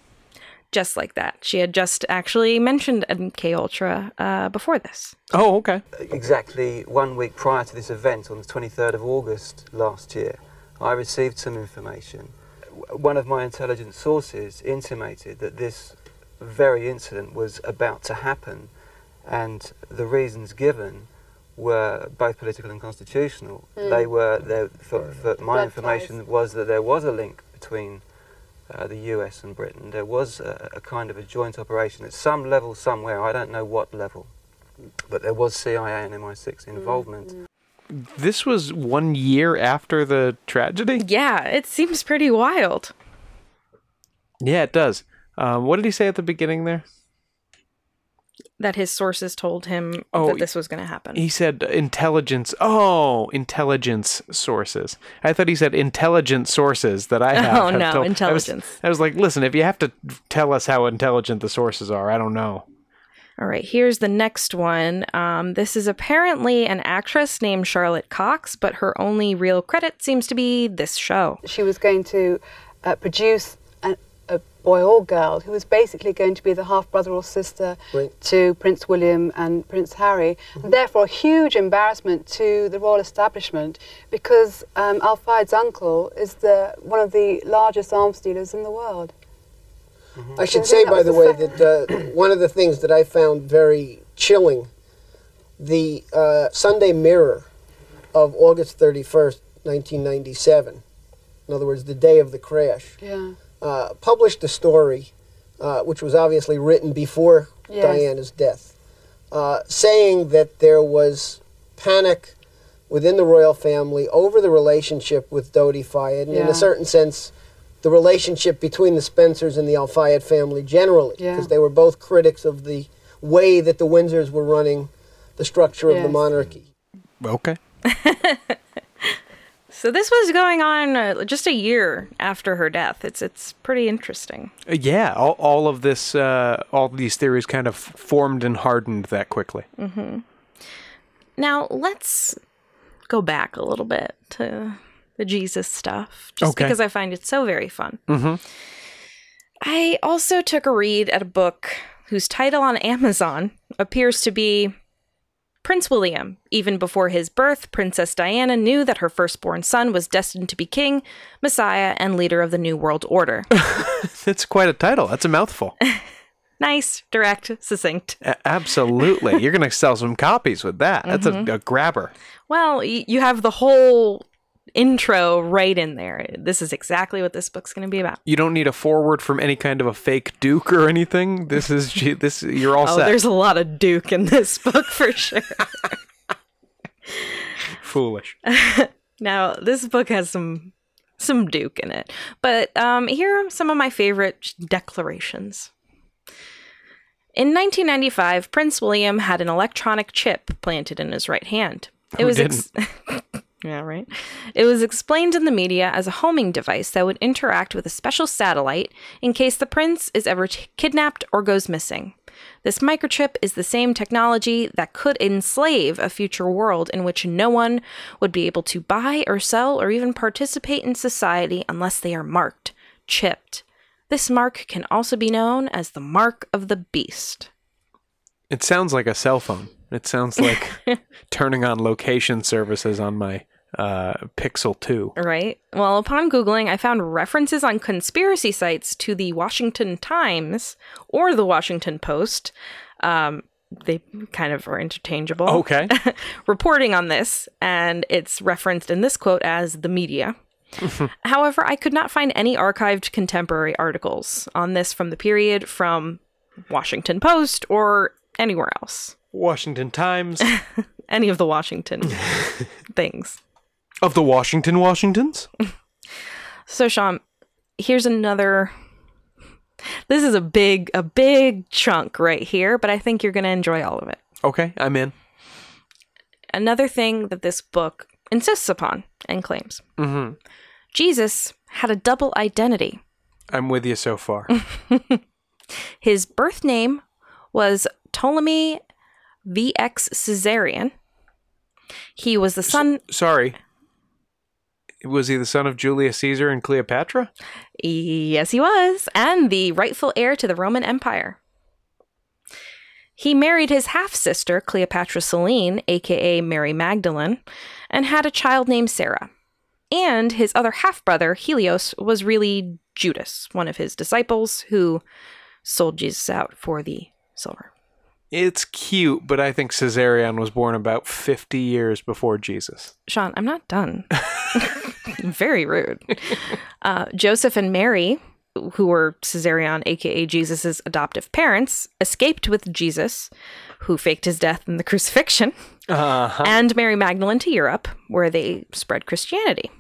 just like that. She had just actually mentioned M K Ultra uh, before this. Oh, okay. Exactly one week prior to this event, on the twenty-third of August last year, I received some information. One of my intelligence sources intimated that this very incident was about to happen, and the reasons given were both political and constitutional. Mm. They were, there, for, for my Blood information, ties. was that there was a link between uh, the U S and Britain. There was a, a kind of a joint operation at some level somewhere, I don't know what level, but there was C I A and M I six involvement. Mm. This was one year after the tragedy? Yeah, it seems pretty wild. Yeah, it does. Um, what did he say at the beginning there? That his sources told him oh, that this was going to happen. He said intelligence. Oh, intelligence sources. I thought he said intelligent sources that I have. Oh, have no, told. intelligence. I was, I was like, listen, if you have to tell us how intelligent the sources are, I don't know. All right, here's the next one. Um, this is apparently an actress named Charlotte Cox, but her only real credit seems to be this show. She was going to uh, produce... boy or girl, who was basically going to be the half-brother or sister right. to Prince William and Prince Harry, mm-hmm. and therefore a huge embarrassment to the royal establishment, because um, Al-Fayed's uncle is the one of the largest arms dealers in the world. Mm-hmm. I should say, by the way, fact. that uh, one of the things that I found very chilling, the uh, Sunday Mirror of August thirty-first, nineteen ninety-seven, in other words, the day of the crash, yeah. uh, published a story, uh, which was obviously written before yes. Diana's death, uh, saying that there was panic within the royal family over the relationship with Dodi Fayed, and yeah. in a certain sense, the relationship between the Spencers and the Al-Fayed family generally, because yeah. they were both critics of the way that the Windsors were running the structure yes. of the monarchy. Okay. So this was going on uh, just a year after her death. It's it's pretty interesting. Uh, yeah, all, all of this, uh, all of these theories kind of formed and hardened that quickly. Mm-hmm. Now, let's go back a little bit to the Jesus stuff, just okay. because I find it so very fun. Mm-hmm. I also took a read at a book whose title on Amazon appears to be Prince William. Even before his birth, Princess Diana knew that her firstborn son was destined to be king, messiah, and leader of the New World Order. That's quite a title. That's a mouthful. Nice, direct, succinct. A- absolutely. You're going to sell some copies with that. That's mm-hmm. a, a grabber. Well, y- you have the whole intro right in there. This is exactly what this book's going to be about. You don't need a foreword from any kind of a fake duke or anything. This is this. You're all oh, set. There's a lot of duke in this book for sure. Foolish. Now, this book has some some duke in it, but um, here are some of my favorite declarations. In nineteen ninety-five, Prince William had an electronic chip planted in his right hand. It Who was. Didn't? Ex- Yeah, right. It was explained in the media as a homing device that would interact with a special satellite in case the prince is ever t- kidnapped or goes missing. This microchip is the same technology that could enslave a future world in which no one would be able to buy or sell or even participate in society unless they are marked, chipped. This mark can also be known as the mark of the beast. It sounds like a cell phone. It sounds like turning on location services on my uh, Pixel two. Right. Well, upon Googling, I found references on conspiracy sites to the Washington Times or the Washington Post. Um, they kind of are interchangeable. Okay. Reporting on this, and it's referenced in this quote as the media. However, I could not find any archived contemporary articles on this from the period from Washington Post or anywhere else. Washington Times. Any of the Washington things. Of the Washington Washingtons? So, Sean, here's another... This is a big, a big chunk right here, but I think you're going to enjoy all of it. Okay, I'm in. Another thing that this book insists upon and claims. Mm-hmm. Jesus had a double identity. I'm with you so far. His birth name was Ptolemy... V X Caesarion. He was the son... So, sorry. Was he the son of Julius Caesar and Cleopatra? Yes, he was. And the rightful heir to the Roman Empire. He married his half-sister, Cleopatra Selene, a k a. Mary Magdalene, and had a child named Sarah. And his other half-brother, Helios, was really Judas, one of his disciples who sold Jesus out for the silver. It's cute, but I think Caesarion was born about fifty years before Jesus. Sean, I'm not done. Very rude. Uh, Joseph and Mary, who were Caesarion, a k a. Jesus's adoptive parents, escaped with Jesus, who faked his death in the crucifixion, uh-huh. and Mary Magdalene to Europe, where they spread Christianity.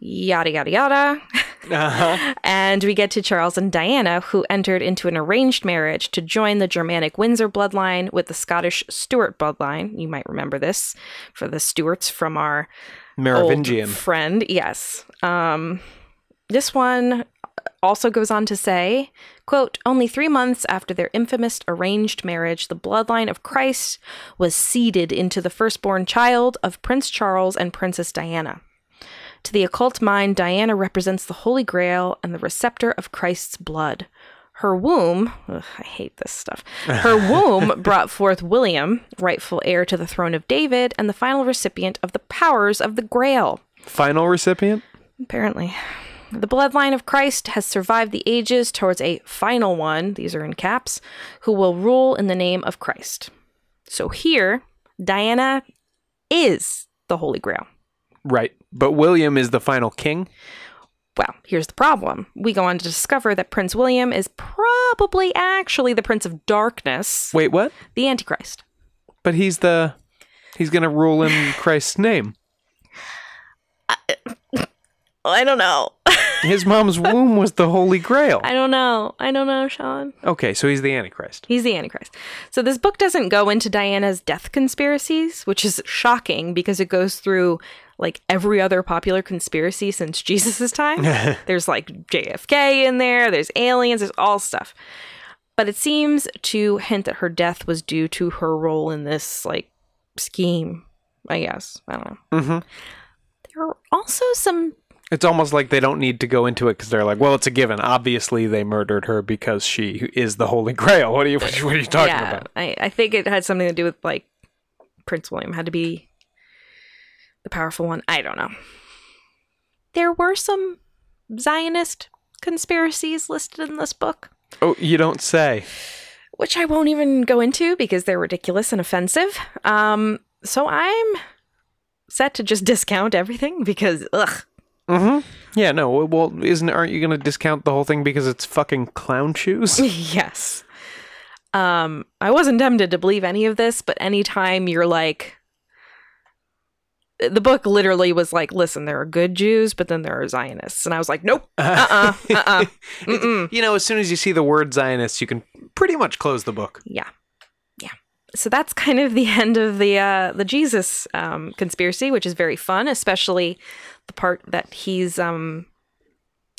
Yada, yada, yada. Uh-huh. And we get to Charles and Diana, who entered into an arranged marriage to join the Germanic Windsor bloodline with the Scottish Stuart bloodline. You might remember this for the Stuarts from our Merovingian old friend. Yes. Um, this one also goes on to say, quote, only three months after their infamous arranged marriage, the bloodline of Christ was seeded into the firstborn child of Prince Charles and Princess Diana. To the occult mind, Diana represents the Holy Grail and the receptor of Christ's blood. Her womb, ugh, I hate this stuff, her womb brought forth William, rightful heir to the throne of David, and the final recipient of the powers of the Grail. Final recipient? Apparently. The bloodline of Christ has survived the ages towards a final one, these are in caps, who will rule in the name of Christ. So here, Diana is... the the Holy Grail. Right. But William is the final king? Well, here's the problem. We go on to discover that Prince William is probably actually the Prince of Darkness. Wait, what? The Antichrist. But he's the... He's going to rule in Christ's name. I, I don't know. His mom's womb was the Holy Grail. I don't know. I don't know, Sean. Okay, so he's the Antichrist. He's the Antichrist. So this book doesn't go into Diana's death conspiracies, which is shocking because it goes through like every other popular conspiracy since Jesus's time. There's like J F K in there. There's aliens. There's all stuff. But it seems to hint that her death was due to her role in this like scheme, I guess. I don't know. Mm-hmm. There are also some... It's almost like they don't need to go into it because they're like, well, it's a given. Obviously, they murdered her because she is the Holy Grail. What are you, what are you talking yeah, about? I, I think it had something to do with, like, Prince William had to be the powerful one. I don't know. There were some Zionist conspiracies listed in this book. Oh, you don't say. Which I won't even go into because they're ridiculous and offensive. Um, so I'm set to just discount everything because, ugh. Mm-hmm. Yeah, no, well, isn't, aren't you going to discount the whole thing because it's fucking clown shoes? Yes. Um, I wasn't tempted to believe any of this, but anytime you're like, the book literally was like, listen, there are good Jews, but then there are Zionists. And I was like, nope, uh-uh, uh-uh, mm-mm. You know, as soon as you see the word Zionists, you can pretty much close the book. Yeah. So that's kind of the end of the uh, the Jesus um, conspiracy, which is very fun, especially the part that he's, um,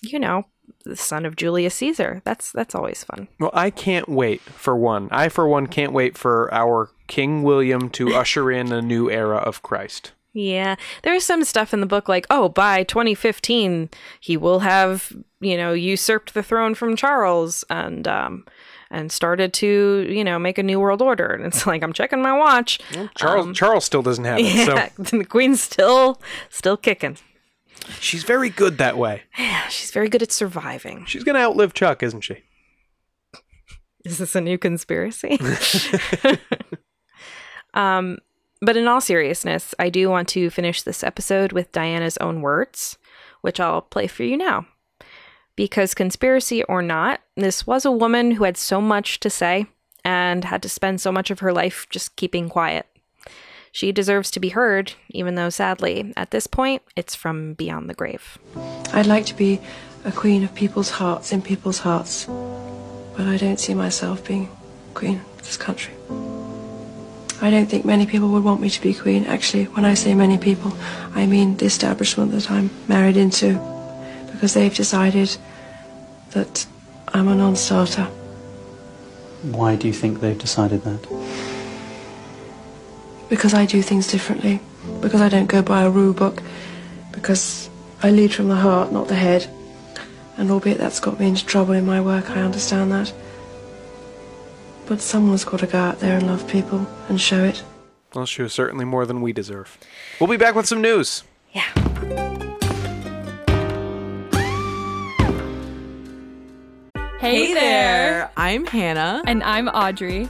you know, the son of Julius Caesar. That's that's always fun. Well, I can't wait for one. I, for one, can't wait for our King William to usher in a new era of Christ. Yeah. There is some stuff in the book like, oh, by twenty fifteen, he will have, you know, usurped the throne from Charles and... Um, And started to, you know, make a new world order. And it's like, I'm checking my watch. Well, Charles um, Charles still doesn't have it. Yeah, so. The queen's still still kicking. She's very good that way. Yeah, she's very good at surviving. She's going to outlive Chuck, isn't she? Is this a new conspiracy? um, but in all seriousness, I do want to finish this episode with Diana's own words, which I'll play for you now. Because conspiracy or not, this was a woman who had so much to say and had to spend so much of her life just keeping quiet. She deserves to be heard, even though sadly, at this point, it's from beyond the grave. I'd like to be a queen of people's hearts, in people's hearts, but I don't see myself being queen of this country. I don't think many people would want me to be queen. Actually, when I say many people, I mean the establishment that I'm married into. Because they've decided that I'm a non-starter. Why do you think they've decided that? Because I do things differently. Because I don't go by a rule book. Because I lead from the heart, not the head. And albeit that's got me into trouble in my work, I understand that. But someone's got to go out there and love people and show it. Well, she was certainly more than we deserve. We'll be back with some news. Yeah. Hey, hey there. there! I'm Hannah. And I'm Audrey.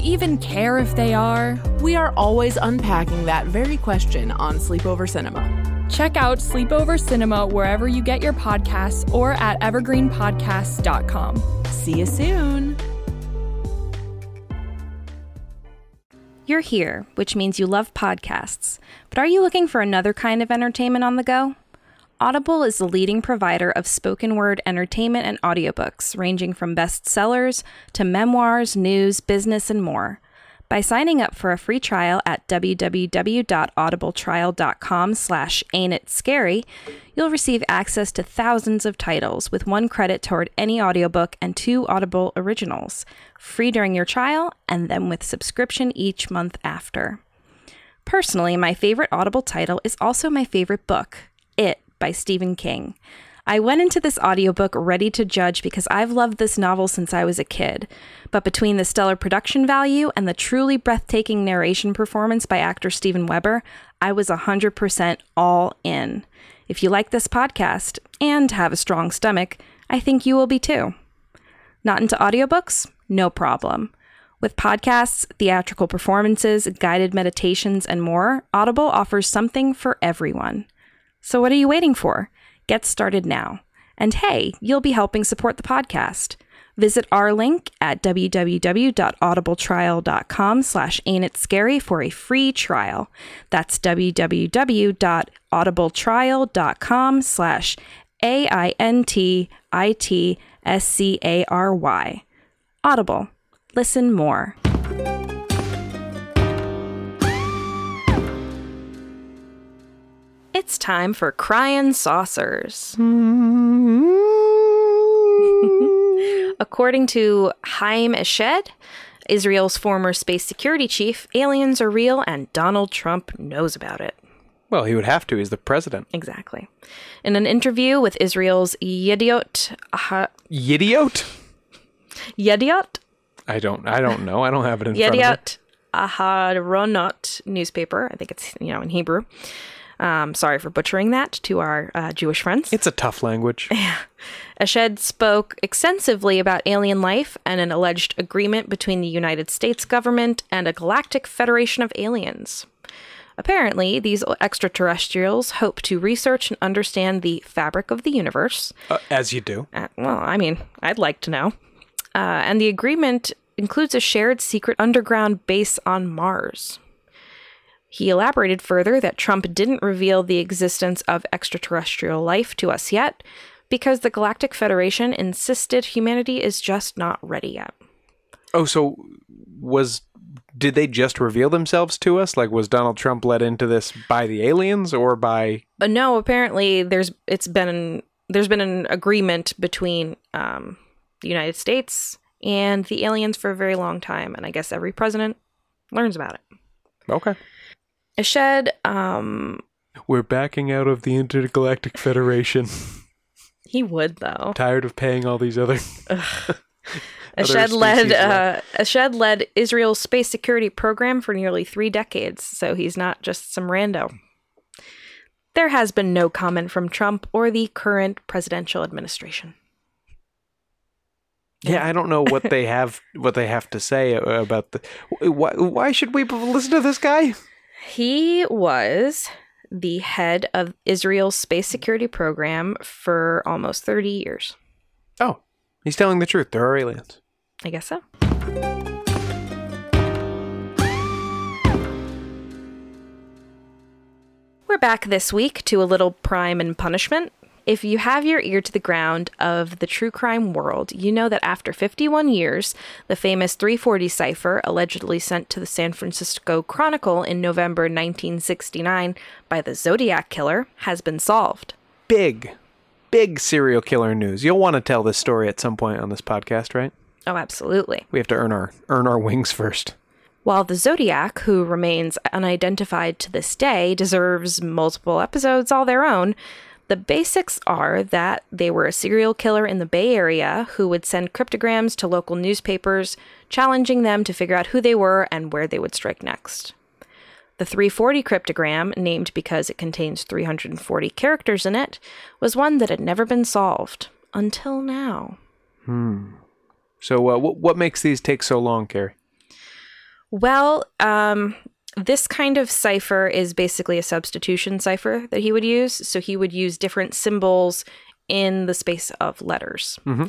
even care if they are? We are always unpacking that very question on Sleepover Cinema. Check out Sleepover Cinema wherever you get your podcasts or at evergreen podcasts dot com. See you soon. You're here, which means you love podcasts. But are you looking for another kind of entertainment on the go? Audible is the leading provider of spoken word entertainment and audiobooks, ranging from bestsellers to memoirs, news, business, and more. By signing up for a free trial at w w w dot audible trial dot com slash ain't it scary, you'll receive access to thousands of titles with one credit toward any audiobook and two Audible originals, free during your trial and then with subscription each month after. Personally, my favorite Audible title is also my favorite book, It, by Stephen King. I went into this audiobook ready to judge because I've loved this novel since I was a kid. But between the stellar production value and the truly breathtaking narration performance by actor Steven Weber, I was one hundred percent all in. If you like this podcast and have a strong stomach, I think you will be too. Not into audiobooks? No problem. With podcasts, theatrical performances, guided meditations, and more, Audible offers something for everyone. So what are you waiting for? Get started now. And hey, you'll be helping support the podcast. Visit our link at www.audibletrial.com slash ain't it scary for a free trial. That's www.audibletrial.com slash A-I-N-T-I-T-S-C-A-R-Y. Audible. Listen more. It's time for Cryin' Saucers. According to Haim Eshed, Israel's former space security chief, aliens are real and Donald Trump knows about it. Well, he would have to. He's the president. Exactly. In an interview with Israel's Yediot... Uh, Yediot? Yediot? I don't I don't know. I don't have it in front of me. Yediot Aharonot newspaper. I think it's, you know, in Hebrew. Um, sorry for butchering that to our uh, Jewish friends. It's a tough language. Eshed spoke extensively about alien life and an alleged agreement between the United States government and a galactic federation of aliens. Apparently, these extraterrestrials hope to research and understand the fabric of the universe. Uh, as you do. Uh, well, I mean, I'd like to know. Uh, and the agreement includes a shared secret underground base on Mars. He elaborated further that Trump didn't reveal the existence of extraterrestrial life to us yet because the Galactic Federation insisted humanity is just not ready yet. Oh, so was did they just reveal themselves to us? Like, was Donald Trump led into this by the aliens or by? Uh, no, apparently there's it's been an, there's been an agreement between um, the United States and the aliens for a very long time, and I guess every president learns about it. Okay. Eshed, um... We're backing out of the Intergalactic Federation. He would, though. Tired of paying all these other... Eshed led, uh, Eshed led Israel's space security program for nearly three decades, so he's not just some rando. There has been no comment from Trump or the current presidential administration. Yeah, I don't know what they have what they have to say about the... Why, why should we listen to this guy? He was the head of Israel's space security program for almost thirty years. Oh, he's telling the truth. There are aliens. I guess so. We're back this week to a little Crime and Punishment. If you have your ear to the ground of the true crime world, you know that after fifty-one years, the famous three forty cipher, allegedly sent to the San Francisco Chronicle in November nineteen sixty-nine by the Zodiac Killer, has been solved. Big, big serial killer news. You'll want to tell this story at some point on this podcast, right? Oh, absolutely. We have to earn our earn our wings first. While the Zodiac, who remains unidentified to this day, deserves multiple episodes all their own, the basics are that they were a serial killer in the Bay Area who would send cryptograms to local newspapers, challenging them to figure out who they were and where they would strike next. The three forty cryptogram, named because it contains three hundred forty characters in it, was one that had never been solved. Until now. Hmm. So uh, what, what makes these take so long, Carrie? Well, um... this kind of cipher is basically a substitution cipher that he would use. So he would use different symbols in the space of letters. Mm-hmm.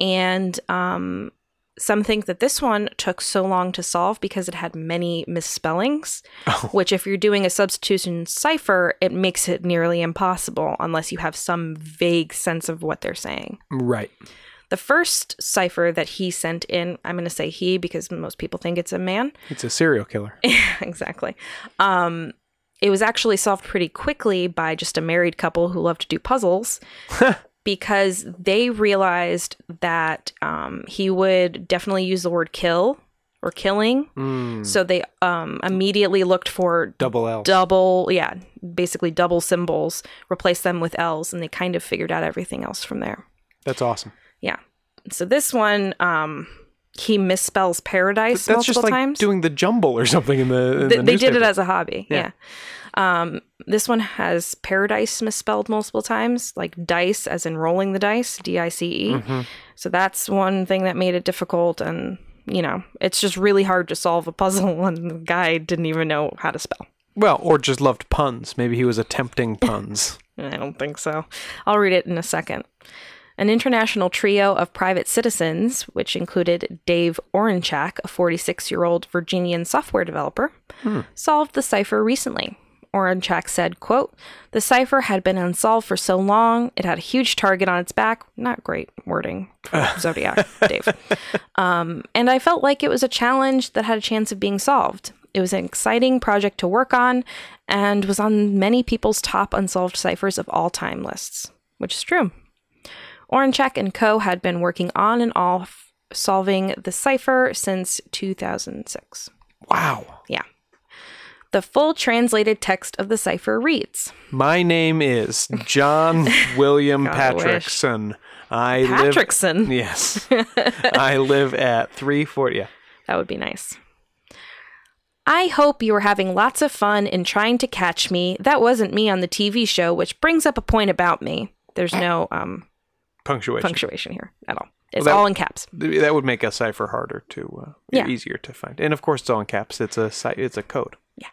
And um, some think that this one took so long to solve because it had many misspellings, oh. which if you're doing a substitution cipher, it makes it nearly impossible unless you have some vague sense of what they're saying. Right. The first cipher that he sent in, I'm going to say he because most people think it's a man. It's a serial killer. Exactly. Um, it was actually solved pretty quickly by just a married couple who loved to do puzzles because they realized that um, he would definitely use the word kill or killing. Mm. So they um, immediately looked for double L, double, yeah, basically double symbols, replaced them with L's, and they kind of figured out everything else from there. That's awesome. Yeah. So this one, um, he misspells paradise Th- multiple times. That's just like times. doing the jumble or something in the, in Th- the They newspaper. did it as a hobby, yeah. yeah. Um, this one has paradise misspelled multiple times, like dice as in rolling the dice, D I C E. Mm-hmm. So that's one thing that made it difficult, and, you know, it's just really hard to solve a puzzle, and the guy didn't even know how to spell. Well, or just loved puns. Maybe he was attempting puns. I don't think so. I'll read it in a second. An international trio of private citizens, which included Dave Orenchak, a forty-six-year-old Virginian software developer, hmm. solved the cipher recently. Orenchak said, quote, "The cipher had been unsolved for so long, it had a huge target on its back." Not great wording for Zodiac, Dave. Um, "and I felt like it was a challenge that had a chance of being solved. It was an exciting project to work on and was on many people's top unsolved ciphers of all time lists," which is true. Orenchak and co. had been working on and off solving the cipher since two thousand six. Wow. Yeah. The full translated text of the cipher reads, "My name is John William Patrickson. I Patrickson? Live, yes. I live at three forty. Yeah. That would be nice. I hope you are having lots of fun in trying to catch me. That wasn't me on the T V show, which brings up a point about me." There's no... um. Punctuation. Punctuation here at all. It's well, that, all in caps. That would make a cipher harder to, uh, yeah. easier to find. And of course, it's all in caps. It's a it's a code. Yeah.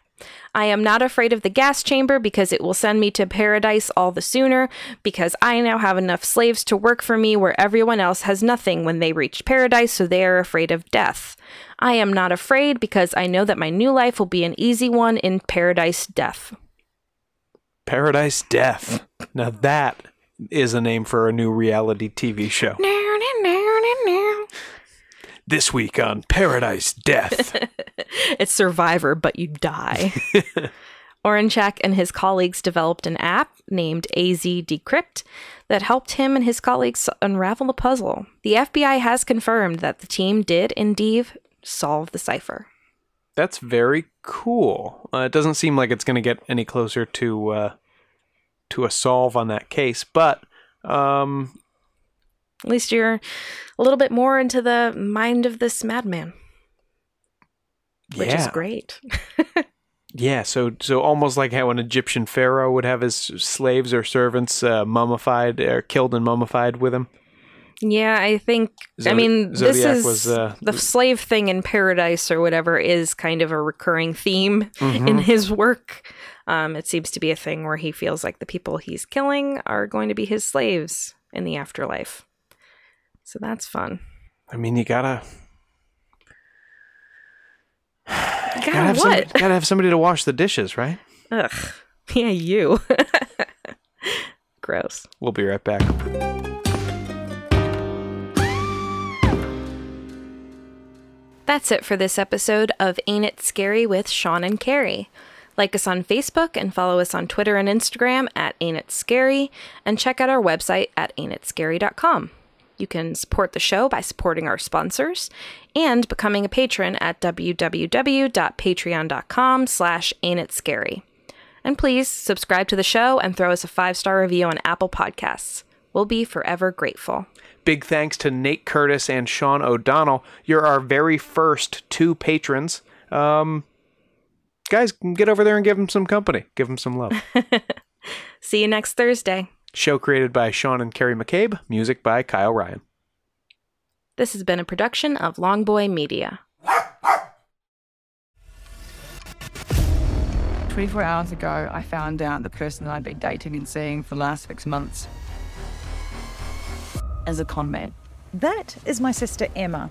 "I am not afraid of the gas chamber because it will send me to paradise all the sooner because I now have enough slaves to work for me where everyone else has nothing when they reach paradise, so they are afraid of death. I am not afraid because I know that my new life will be an easy one in paradise death." Paradise death. Now that... is a name for a new reality T V show. No, no, no, no, no. This week on Paradise Death. It's Survivor, but you die. Orenchak and his colleagues developed an app named A Z Decrypt that helped him and his colleagues unravel the puzzle. The F B I has confirmed that the team did indeed solve the cipher. That's very cool. Uh, it doesn't seem like it's going to get any closer to... Uh... to a solve on that case, but um at least you're a little bit more into the mind of this madman, which yeah. is great. Yeah, so so almost like how an Egyptian pharaoh would have his slaves or servants uh, mummified or killed and mummified with him. Yeah, I think Zod- I mean Zodiac this is was, uh, the slave thing in paradise or whatever is kind of a recurring theme mm-hmm. in his work. Um, it seems to be a thing where he feels like the people he's killing are going to be his slaves in the afterlife. So that's fun. I mean, you gotta... You gotta, gotta have what? Some, gotta have somebody to wash the dishes, right? Ugh. Yeah, you. Gross. We'll be right back. That's it for this episode of Ain't It Scary with Sean and Carrie. Like us on Facebook and follow us on Twitter and Instagram at Ain't It Scary, and check out our website at ain't it scary dot com. You can support the show by supporting our sponsors and becoming a patron at w w w dot patreon dot com slash ain't it scary. And please subscribe to the show and throw us a five-star review on Apple Podcasts. We'll be forever grateful. Big thanks to Nate Curtis and Sean O'Donnell. You're our very first two patrons. Um... Guys, get over there and give them some company. Give them some love. See you next Thursday. Show created by Sean and Carrie McCabe. Music by Kyle Ryan. This has been a production of Longboy Media. twenty-four hours ago, I found out the person that I'd been dating and seeing for the last six months as a con man. That is my sister, Emma.